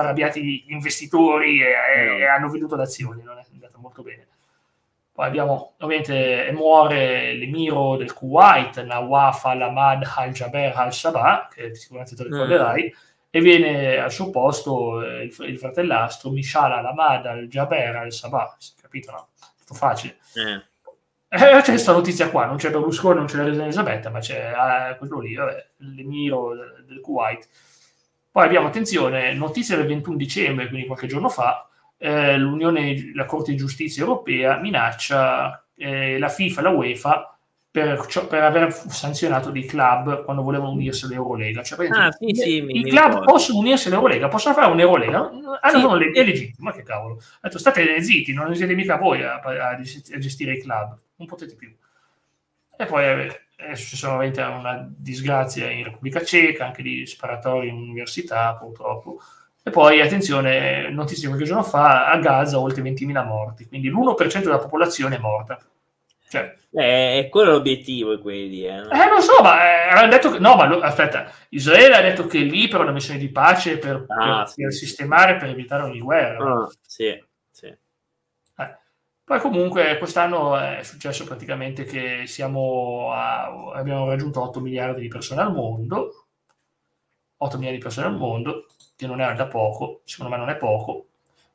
arrabbiati gli investitori e hanno venduto le azioni, non è andata molto bene. Poi abbiamo, ovviamente, muore l'emiro del Kuwait, Nawaf al-Ahmad al-Jaber al-Sabah, che sicuramente te lo ricorderai, e viene al suo posto il fratellastro Mishal al-Ahmad al-Jaber al-Sabah, capito? No? Tutto facile. C'è questa notizia qua, non c'è Berlusconi, non c'è la regina Elisabetta, ma c'è quello lì, l'emiro del Kuwait. Poi abbiamo, attenzione, notizia del 21 dicembre, quindi qualche giorno fa, la Corte di Giustizia Europea minaccia la FIFA e la UEFA per aver sanzionato dei club quando volevano unirsi all'Eurolega. Cioè, i club possono unirsi all'Eurolega, possono fare un'Eurolega, è legittimo, ma che cavolo. Ha detto: state zitti, non siete mica voi a gestire i club, non potete più. E poi è successa una disgrazia in Repubblica Ceca, anche di sparatori in università, purtroppo. E poi, attenzione, notizie qualche giorno fa, a Gaza oltre 20.000 morti, quindi l'1% della popolazione è morta. Cioè, è quello l'obiettivo, non so, ma hanno detto che... No, ma aspetta, Israele ha detto che è lì per una missione di pace, per sistemare, per evitare ogni guerra. Poi comunque quest'anno è successo praticamente che abbiamo raggiunto 8 miliardi di persone al mondo, 8 miliardi di persone al mondo, che non era da poco, secondo me non è poco.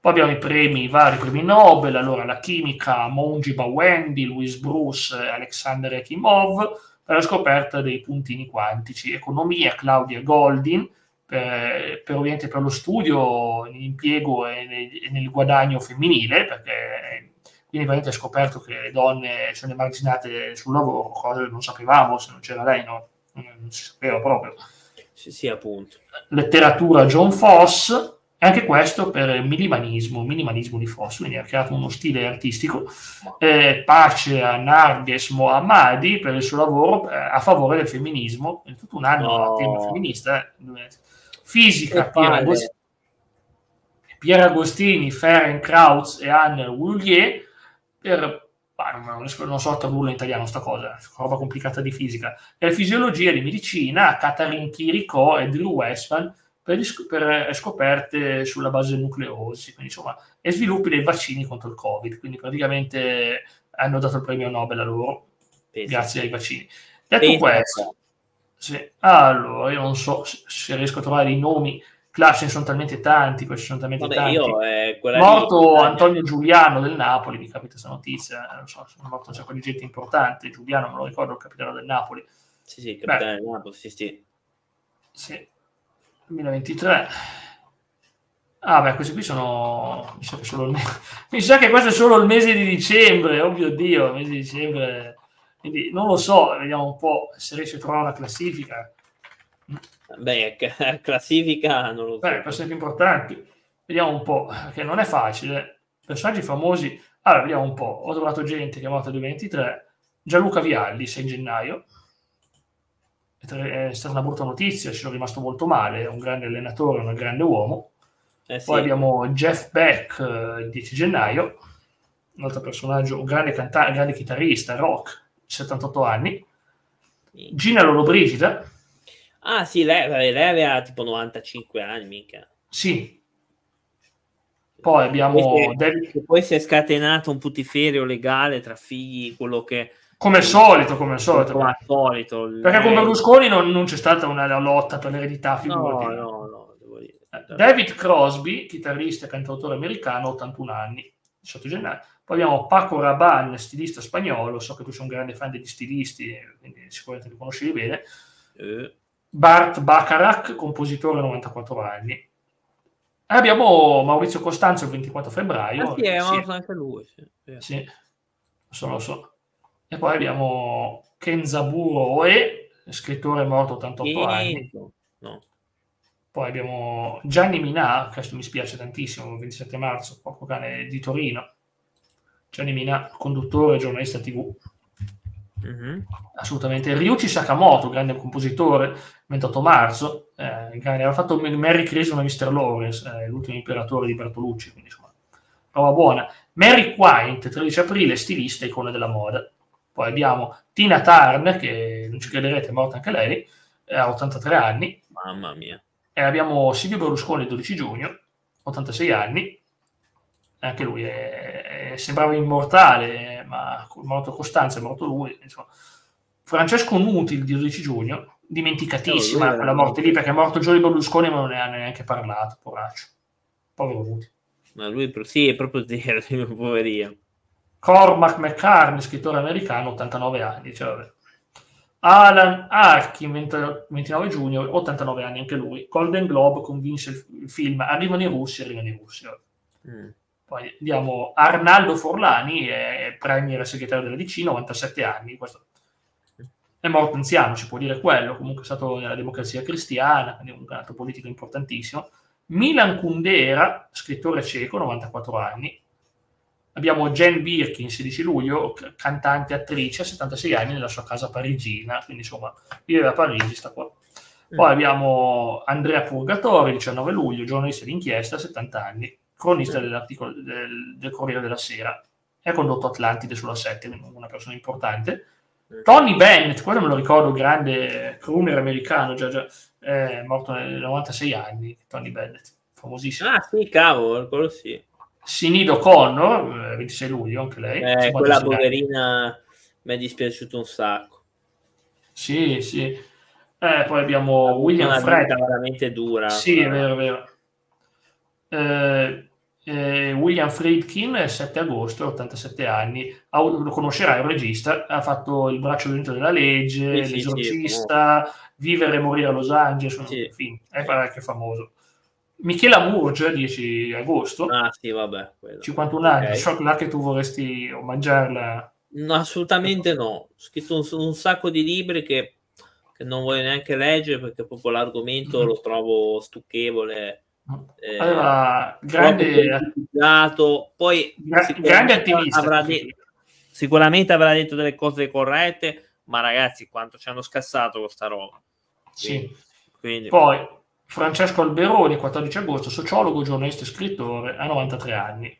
Poi abbiamo i vari premi Nobel, allora la chimica Monji Bawendi, Louis Bruce, Alexander Ekimov, per la scoperta dei puntini quantici, economia Claudia Goldin, per ovviamente per lo studio, l'impiego e nel guadagno femminile, perché quindi veramente ha scoperto che le donne sono emarginate sul lavoro, cosa che non sapevamo, se non c'era lei non si sapeva proprio. Sì, appunto. Letteratura John Foss, anche questo per minimalismo di Foss, quindi ha creato uno stile artistico. Pace a Narges Mohammadi per il suo lavoro a favore del femminismo, in tutto un anno a tema femminista. Fisica, Pier Agostini, Ferenc Krauss e Anne Willier per, non so tradurlo in italiano sta cosa, roba complicata di fisica, per fisiologia di medicina, Katharine Chirico e Drew Westman per scoperte sulla base nucleosi, quindi insomma, e sviluppi dei vaccini contro il Covid, quindi praticamente hanno dato il premio Nobel a loro, grazie ai vaccini. Detto questo, allora io non so se riesco a trovare i nomi, classici sono talmente tanti, questi sono talmente tanti. Morto Antonio Giuliano del Napoli, mi capita questa notizia, non so, sono morto un sacco di gente importante, Giuliano me lo ricordo, il capitano del Napoli. Sì, il capitano del Napoli, sì. 2023. Questi qui sono, mi sa che questo è solo il mese di dicembre, oh mio Dio, il mese di dicembre. Quindi non lo so, vediamo un po' se riesce a trovare una classifica. Classifica non lo so. Persone più importanti. Vediamo un po', che non è facile. Personaggi famosi. Allora, vediamo un po'. Ho trovato gente che è morta nel 2023. Gianluca Vialli, 6 gennaio. È stata una brutta notizia, ci sono rimasto molto male, è un grande allenatore, un grande uomo. Poi abbiamo Jeff Beck, il 10 gennaio, un altro personaggio, un grande cantante, grande chitarrista, rock, 78 anni. Gina Lollobrigida. Lei aveva tipo 95 anni, mica. Sì. Poi abbiamo... Poi si è scatenato un putiferio legale tra figli, quello che... Come al solito. Perché con Berlusconi non c'è stata una lotta per l'eredità, figurati. No, devo dire. David Crosby, chitarrista e cantautore americano, 81 anni, 18 gennaio. Poi abbiamo Paco Rabanne, stilista spagnolo, so che tu sei un grande fan degli stilisti, quindi sicuramente li conosci bene. Bart Bacharach, compositore, 94 anni. Abbiamo Maurizio Costanzo, il 24 febbraio. Anche lui. Sì. Lo so. E poi abbiamo Kenzaburo Oe, scrittore morto 88 anni. No. Poi abbiamo Gianni Minà, questo mi spiace tantissimo, 27 marzo, poco cane di Torino. Gianni Minà, conduttore, giornalista TV. Mm-hmm. Assolutamente. Ryuichi Sakamoto, grande compositore, 28 marzo. Aveva fatto Merry Christmas Mr. Lawrence, l'ultimo imperatore di Bertolucci, quindi insomma, roba buona. Mary Quint, 13 aprile, stilista e icona della moda. Poi abbiamo Tina Turner, che non ci crederete, è morta anche lei, ha 83 anni. Mamma mia. E abbiamo Silvio Berlusconi, 12 giugno, 86 anni. Anche lui sembrava immortale, ma è morto Costanza, è morto lui. Insomma. Francesco Nuti, il 12 giugno, dimenticatissima quella morte lì, perché è morto Giorgio Berlusconi, ma non ne ha neanche parlato, poraccio. Povero Nuti. Ma lui è proprio zero, poverino. Cormac McCartney, scrittore americano, 89 anni. Cioè, Alan Arkin, 29 giugno, 89 anni anche lui. Golden Globe, convince il film Arrivano i russi. Poi abbiamo Arnaldo Forlani, premier e segretario della DC, 97 anni. Questo è morto anziano, ci può dire quello. Comunque è stato nella Democrazia Cristiana, quindi un altro politico importantissimo. Milan Kundera, scrittore ceco, 94 anni. Abbiamo Jane Birkin, 16 luglio, cantante e attrice, a 76 anni, nella sua casa parigina, quindi insomma, vive a Parigi, sta qua. Poi abbiamo Andrea Purgatori, 19 luglio, giornalista d'inchiesta, 70 anni, cronista dell'articolo del Corriere della Sera, è condotto Atlantide sulla 7, una persona importante. Tony Bennett, quello me lo ricordo, grande crooner americano, già è morto nel 96 anni, Tony Bennett, famosissimo. Sì, cavolo, quello sì. Sinead O'Connor, 26 luglio, anche lei. Quella poverina mi è dispiaciuto un sacco. Sì. Poi abbiamo William Fredda. Veramente dura. Sì, è vero. William Friedkin, 7 agosto, 87 anni, lo conoscerai, è un regista, ha fatto Il braccio venuto della legge, sì, L'esorcista, sì, Vivere e morire a Los Angeles, sì, film, è anche famoso. Michela Murgia, 10 agosto, ah, sì, vabbè, 51 anni, okay. So là che tu vorresti mangiarla. No, assolutamente no, ho scritto un sacco di libri che non voglio neanche leggere perché proprio l'argomento lo trovo stucchevole. Allora, grande attivista, sicuramente avrà detto delle cose corrette, ma ragazzi quanto ci hanno scassato con sta roba, quindi, sì. Quindi, poi Francesco Alberoni, 14 agosto, sociologo, giornalista e scrittore, a 93 anni,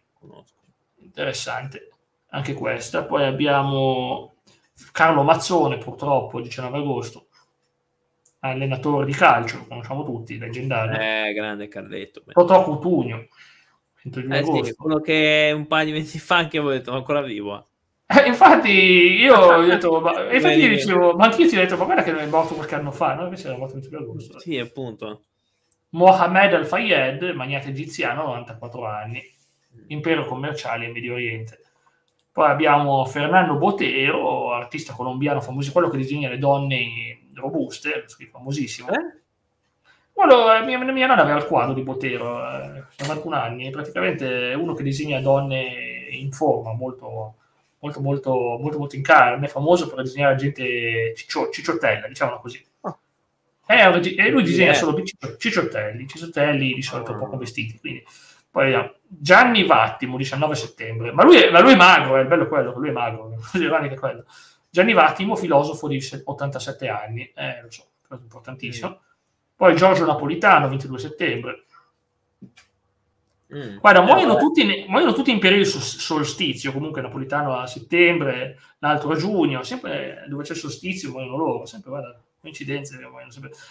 interessante anche questa. Poi abbiamo Carlo Mazzone, purtroppo, 19 agosto, allenatore di calcio, lo conosciamo tutti, leggendario. Grande Carletto. Totò Cutugno, 21 agosto. Sì, quello che un paio di mesi fa anche avevo detto, ma ancora vivo. Infatti io ho detto, ma, infatti io dicevo, ma anch'io ti ho detto, ma guarda che non è morto qualche anno fa, no? Invece era morto il 21 agosto. Sì, appunto. Mohamed Al-Fayed, magnate egiziano, 94 anni, impero commerciale in Medio Oriente. Poi abbiamo Fernando Botero, artista colombiano famoso, quello che disegna le donne robuste, famosissimo. Allora, mia nonna aveva il quadro di Botero, 91 anni, praticamente uno che disegna donne in forma, molto in carne, famoso per disegnare gente cicciottella, diciamo così. E lui disegna solo cicciottelli di solito un po' con vestiti, quindi... Poi Gianni Vattimo, 19 settembre, ma lui è magro, è bello quello, lui è magro, è quello. Gianni Vattimo, filosofo di 87 anni, lo so, importantissimo. Poi Giorgio Napolitano, 22 settembre. Guarda, muoiono tutti in periodo solstizio, comunque Napolitano a settembre, l'altro a giugno, sempre dove c'è solstizio muoiono loro, sempre, guarda. Coincidenze,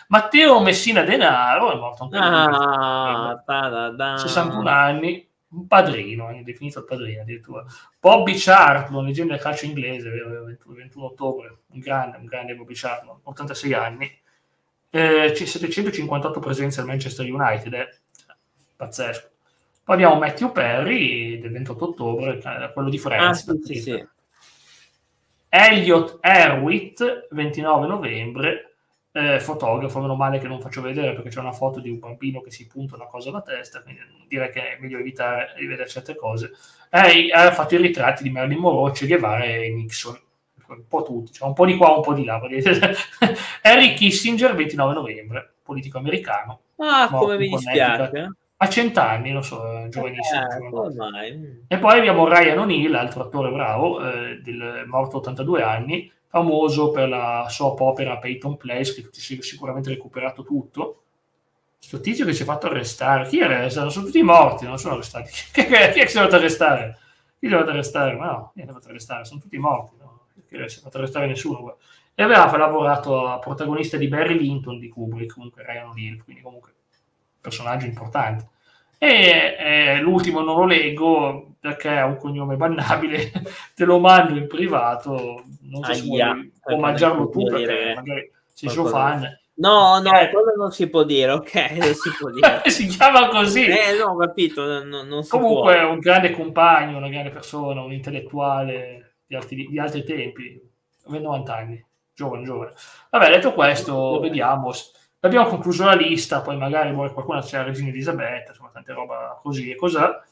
Matteo Messina Denaro è morto anche lui, 61 anni, un padrino, è definito il padrino addirittura. Bobby Charlton, leggenda del calcio inglese, 21 ottobre, un grande Bobby Charlton, 86 anni, 758 presenze al Manchester United, pazzesco. Poi abbiamo Matthew Perry del 28 ottobre, quello di Francia. Ah, sì, sì. Elliot Erwitt, 29 novembre, fotografo, meno male che non faccio vedere perché c'è una foto di un bambino che si punta una cosa alla testa, quindi direi che è meglio evitare di vedere certe cose. Ha fatto i ritratti di Marilyn Monroe, Che Guevara e Nixon, un po' tutti, cioè un po' di qua, un po' di là. Henry Kissinger, 29 novembre, politico americano. Ah, come mi dispiace. A 100 anni, lo so, giovanissimo. E poi abbiamo Ryan O'Neal, altro attore bravo, morto 82 anni, famoso per la soap opera Peyton Place, che si è sicuramente recuperato tutto. Sto tizio che si è fatto arrestare. Chi era? Sono tutti morti, non sono arrestati. Chi è che si è fatto arrestare? Chi si è fatto arrestare? Ma no, chi è fatto arrestare? Sono tutti morti. No? Perché si è fatto arrestare nessuno. Guarda. E aveva lavorato a protagonista di Barry Lyndon di Kubrick, comunque Ryan O'Neal, quindi comunque personaggio importante. E l'ultimo non lo leggo perché ha un cognome bannabile, te lo mando in privato, non so se può mangiarlo tu perché magari sei suo fan. No, quello non si può dire, ok, non si può dire. Si chiama così. No, capito, non si comunque può. Un grande compagno, una grande persona, un intellettuale di altri tempi, 90 anni, giovane. Vabbè, detto questo, vediamo... Abbiamo concluso la lista, poi magari qualcuno c'è la regina Elisabetta, insomma, tante roba così e cos'ha.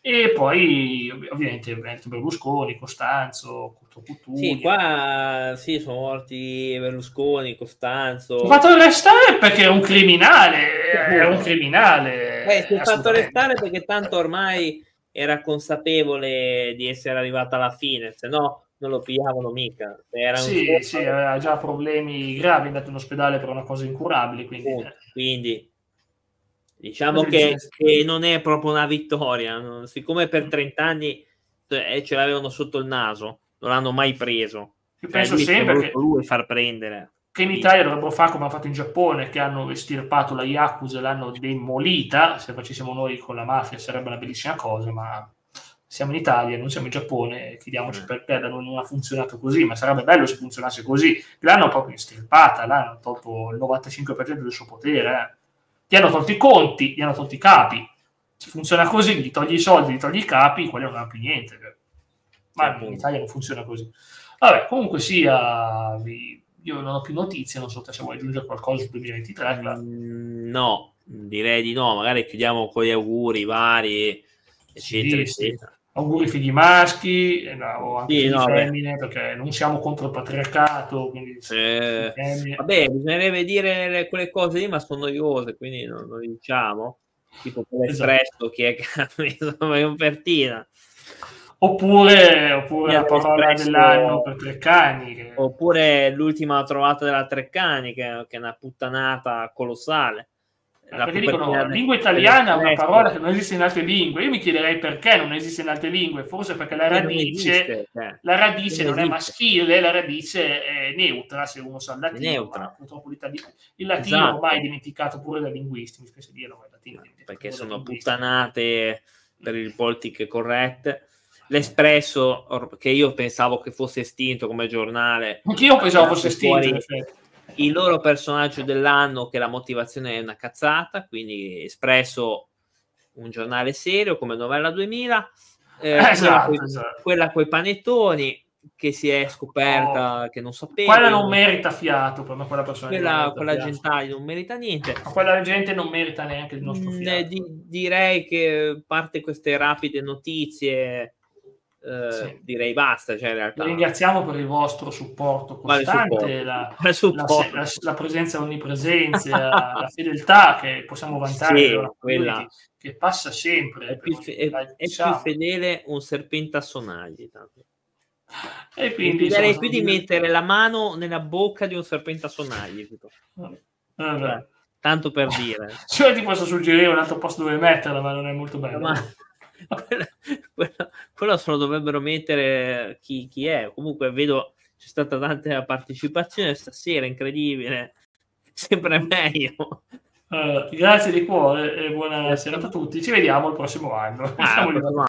E poi, ovviamente, Berlusconi, Costanzo, Cutugno. Sì, qua sì, sono morti Berlusconi, Costanzo. Si è fatto arrestare perché era un criminale. Era un criminale. Si è fatto arrestare perché tanto ormai era consapevole di essere arrivata alla fine, se no... non lo pigliavano mica. Sì, aveva già problemi gravi, è andato in ospedale per una cosa incurabile, quindi diciamo che non è proprio una vittoria, no? Siccome per 30 anni ce l'avevano sotto il naso, non l'hanno mai preso. Io penso sempre che lui far prendere. Che in Italia dovrebbero fare come hanno fatto in Giappone, che hanno estirpato la Yakuza e l'hanno demolita. Se facessimo noi con la mafia sarebbe una bellissima cosa, ma siamo in Italia, non siamo in Giappone, chiediamoci perché non ha funzionato così, ma sarebbe bello se funzionasse così. L'hanno proprio estirpata, l'hanno tolto il 95% del suo potere. Gli hanno tolto i conti, gli hanno tolto i capi, funziona così, gli togli i soldi, gli togli i capi, quelli non hanno più niente. Ma in Italia non funziona così. Vabbè, comunque sia, io non ho più notizie, non so se vuoi aggiungere qualcosa sul 2023. No, direi di no, magari chiudiamo con gli auguri vari, eccetera, sì, eccetera. Sì. Auguri figli maschi, o anche sì, figli femmine, perché non siamo contro il patriarcato, quindi vabbè, bisognerebbe dire quelle cose lì, ma sono noiose, quindi non diciamo, tipo quell'espresso, esatto, che è insomma, un'offertina. Oppure la parola dell'anno per Treccani. Oppure l'ultima trovata della Treccani, che è una puttanata colossale. Perché dicono la lingua italiana è una parola che non esiste in altre lingue. Io mi chiederei perché non esiste in altre lingue, forse perché la radice non è maschile, la radice è neutra, se uno sa il latino, ma purtroppo il latino, esatto, ormai dimenticato pure dai linguisti, mi spiace dirlo, ma il latino, perché sono puttanate per il politic correct. L'Espresso, che io pensavo che fosse estinto come giornale, anche io pensavo fosse estinto, il loro personaggio dell'anno, che la motivazione è una cazzata, quindi Espresso, un giornale serio come Novella 2000, esatto, quella coi panettoni, che si è scoperta che non sapeva, quella non merita fiato, per me quella persona, quella gente non merita niente, ma quella gente non merita neanche il nostro fiato. Direi che parte queste rapide notizie. Sì. Direi basta, cioè in realtà ringraziamo per il vostro supporto costante, la presenza onnipresenza, la fedeltà che possiamo vantare, sì, quella che passa sempre, è più fedele un serpente a sonagli, tanto. E quindi direi più di mettere la mano nella bocca di un serpente a sonagli, tanto per dire. Cioè, ti posso suggerire un altro posto dove metterla, ma non è molto bello, ma... Quello solo dovrebbero mettere chi è. Comunque vedo c'è stata tanta partecipazione stasera, incredibile, sempre meglio. Grazie di cuore e buona serata a tutti, ci vediamo il prossimo anno.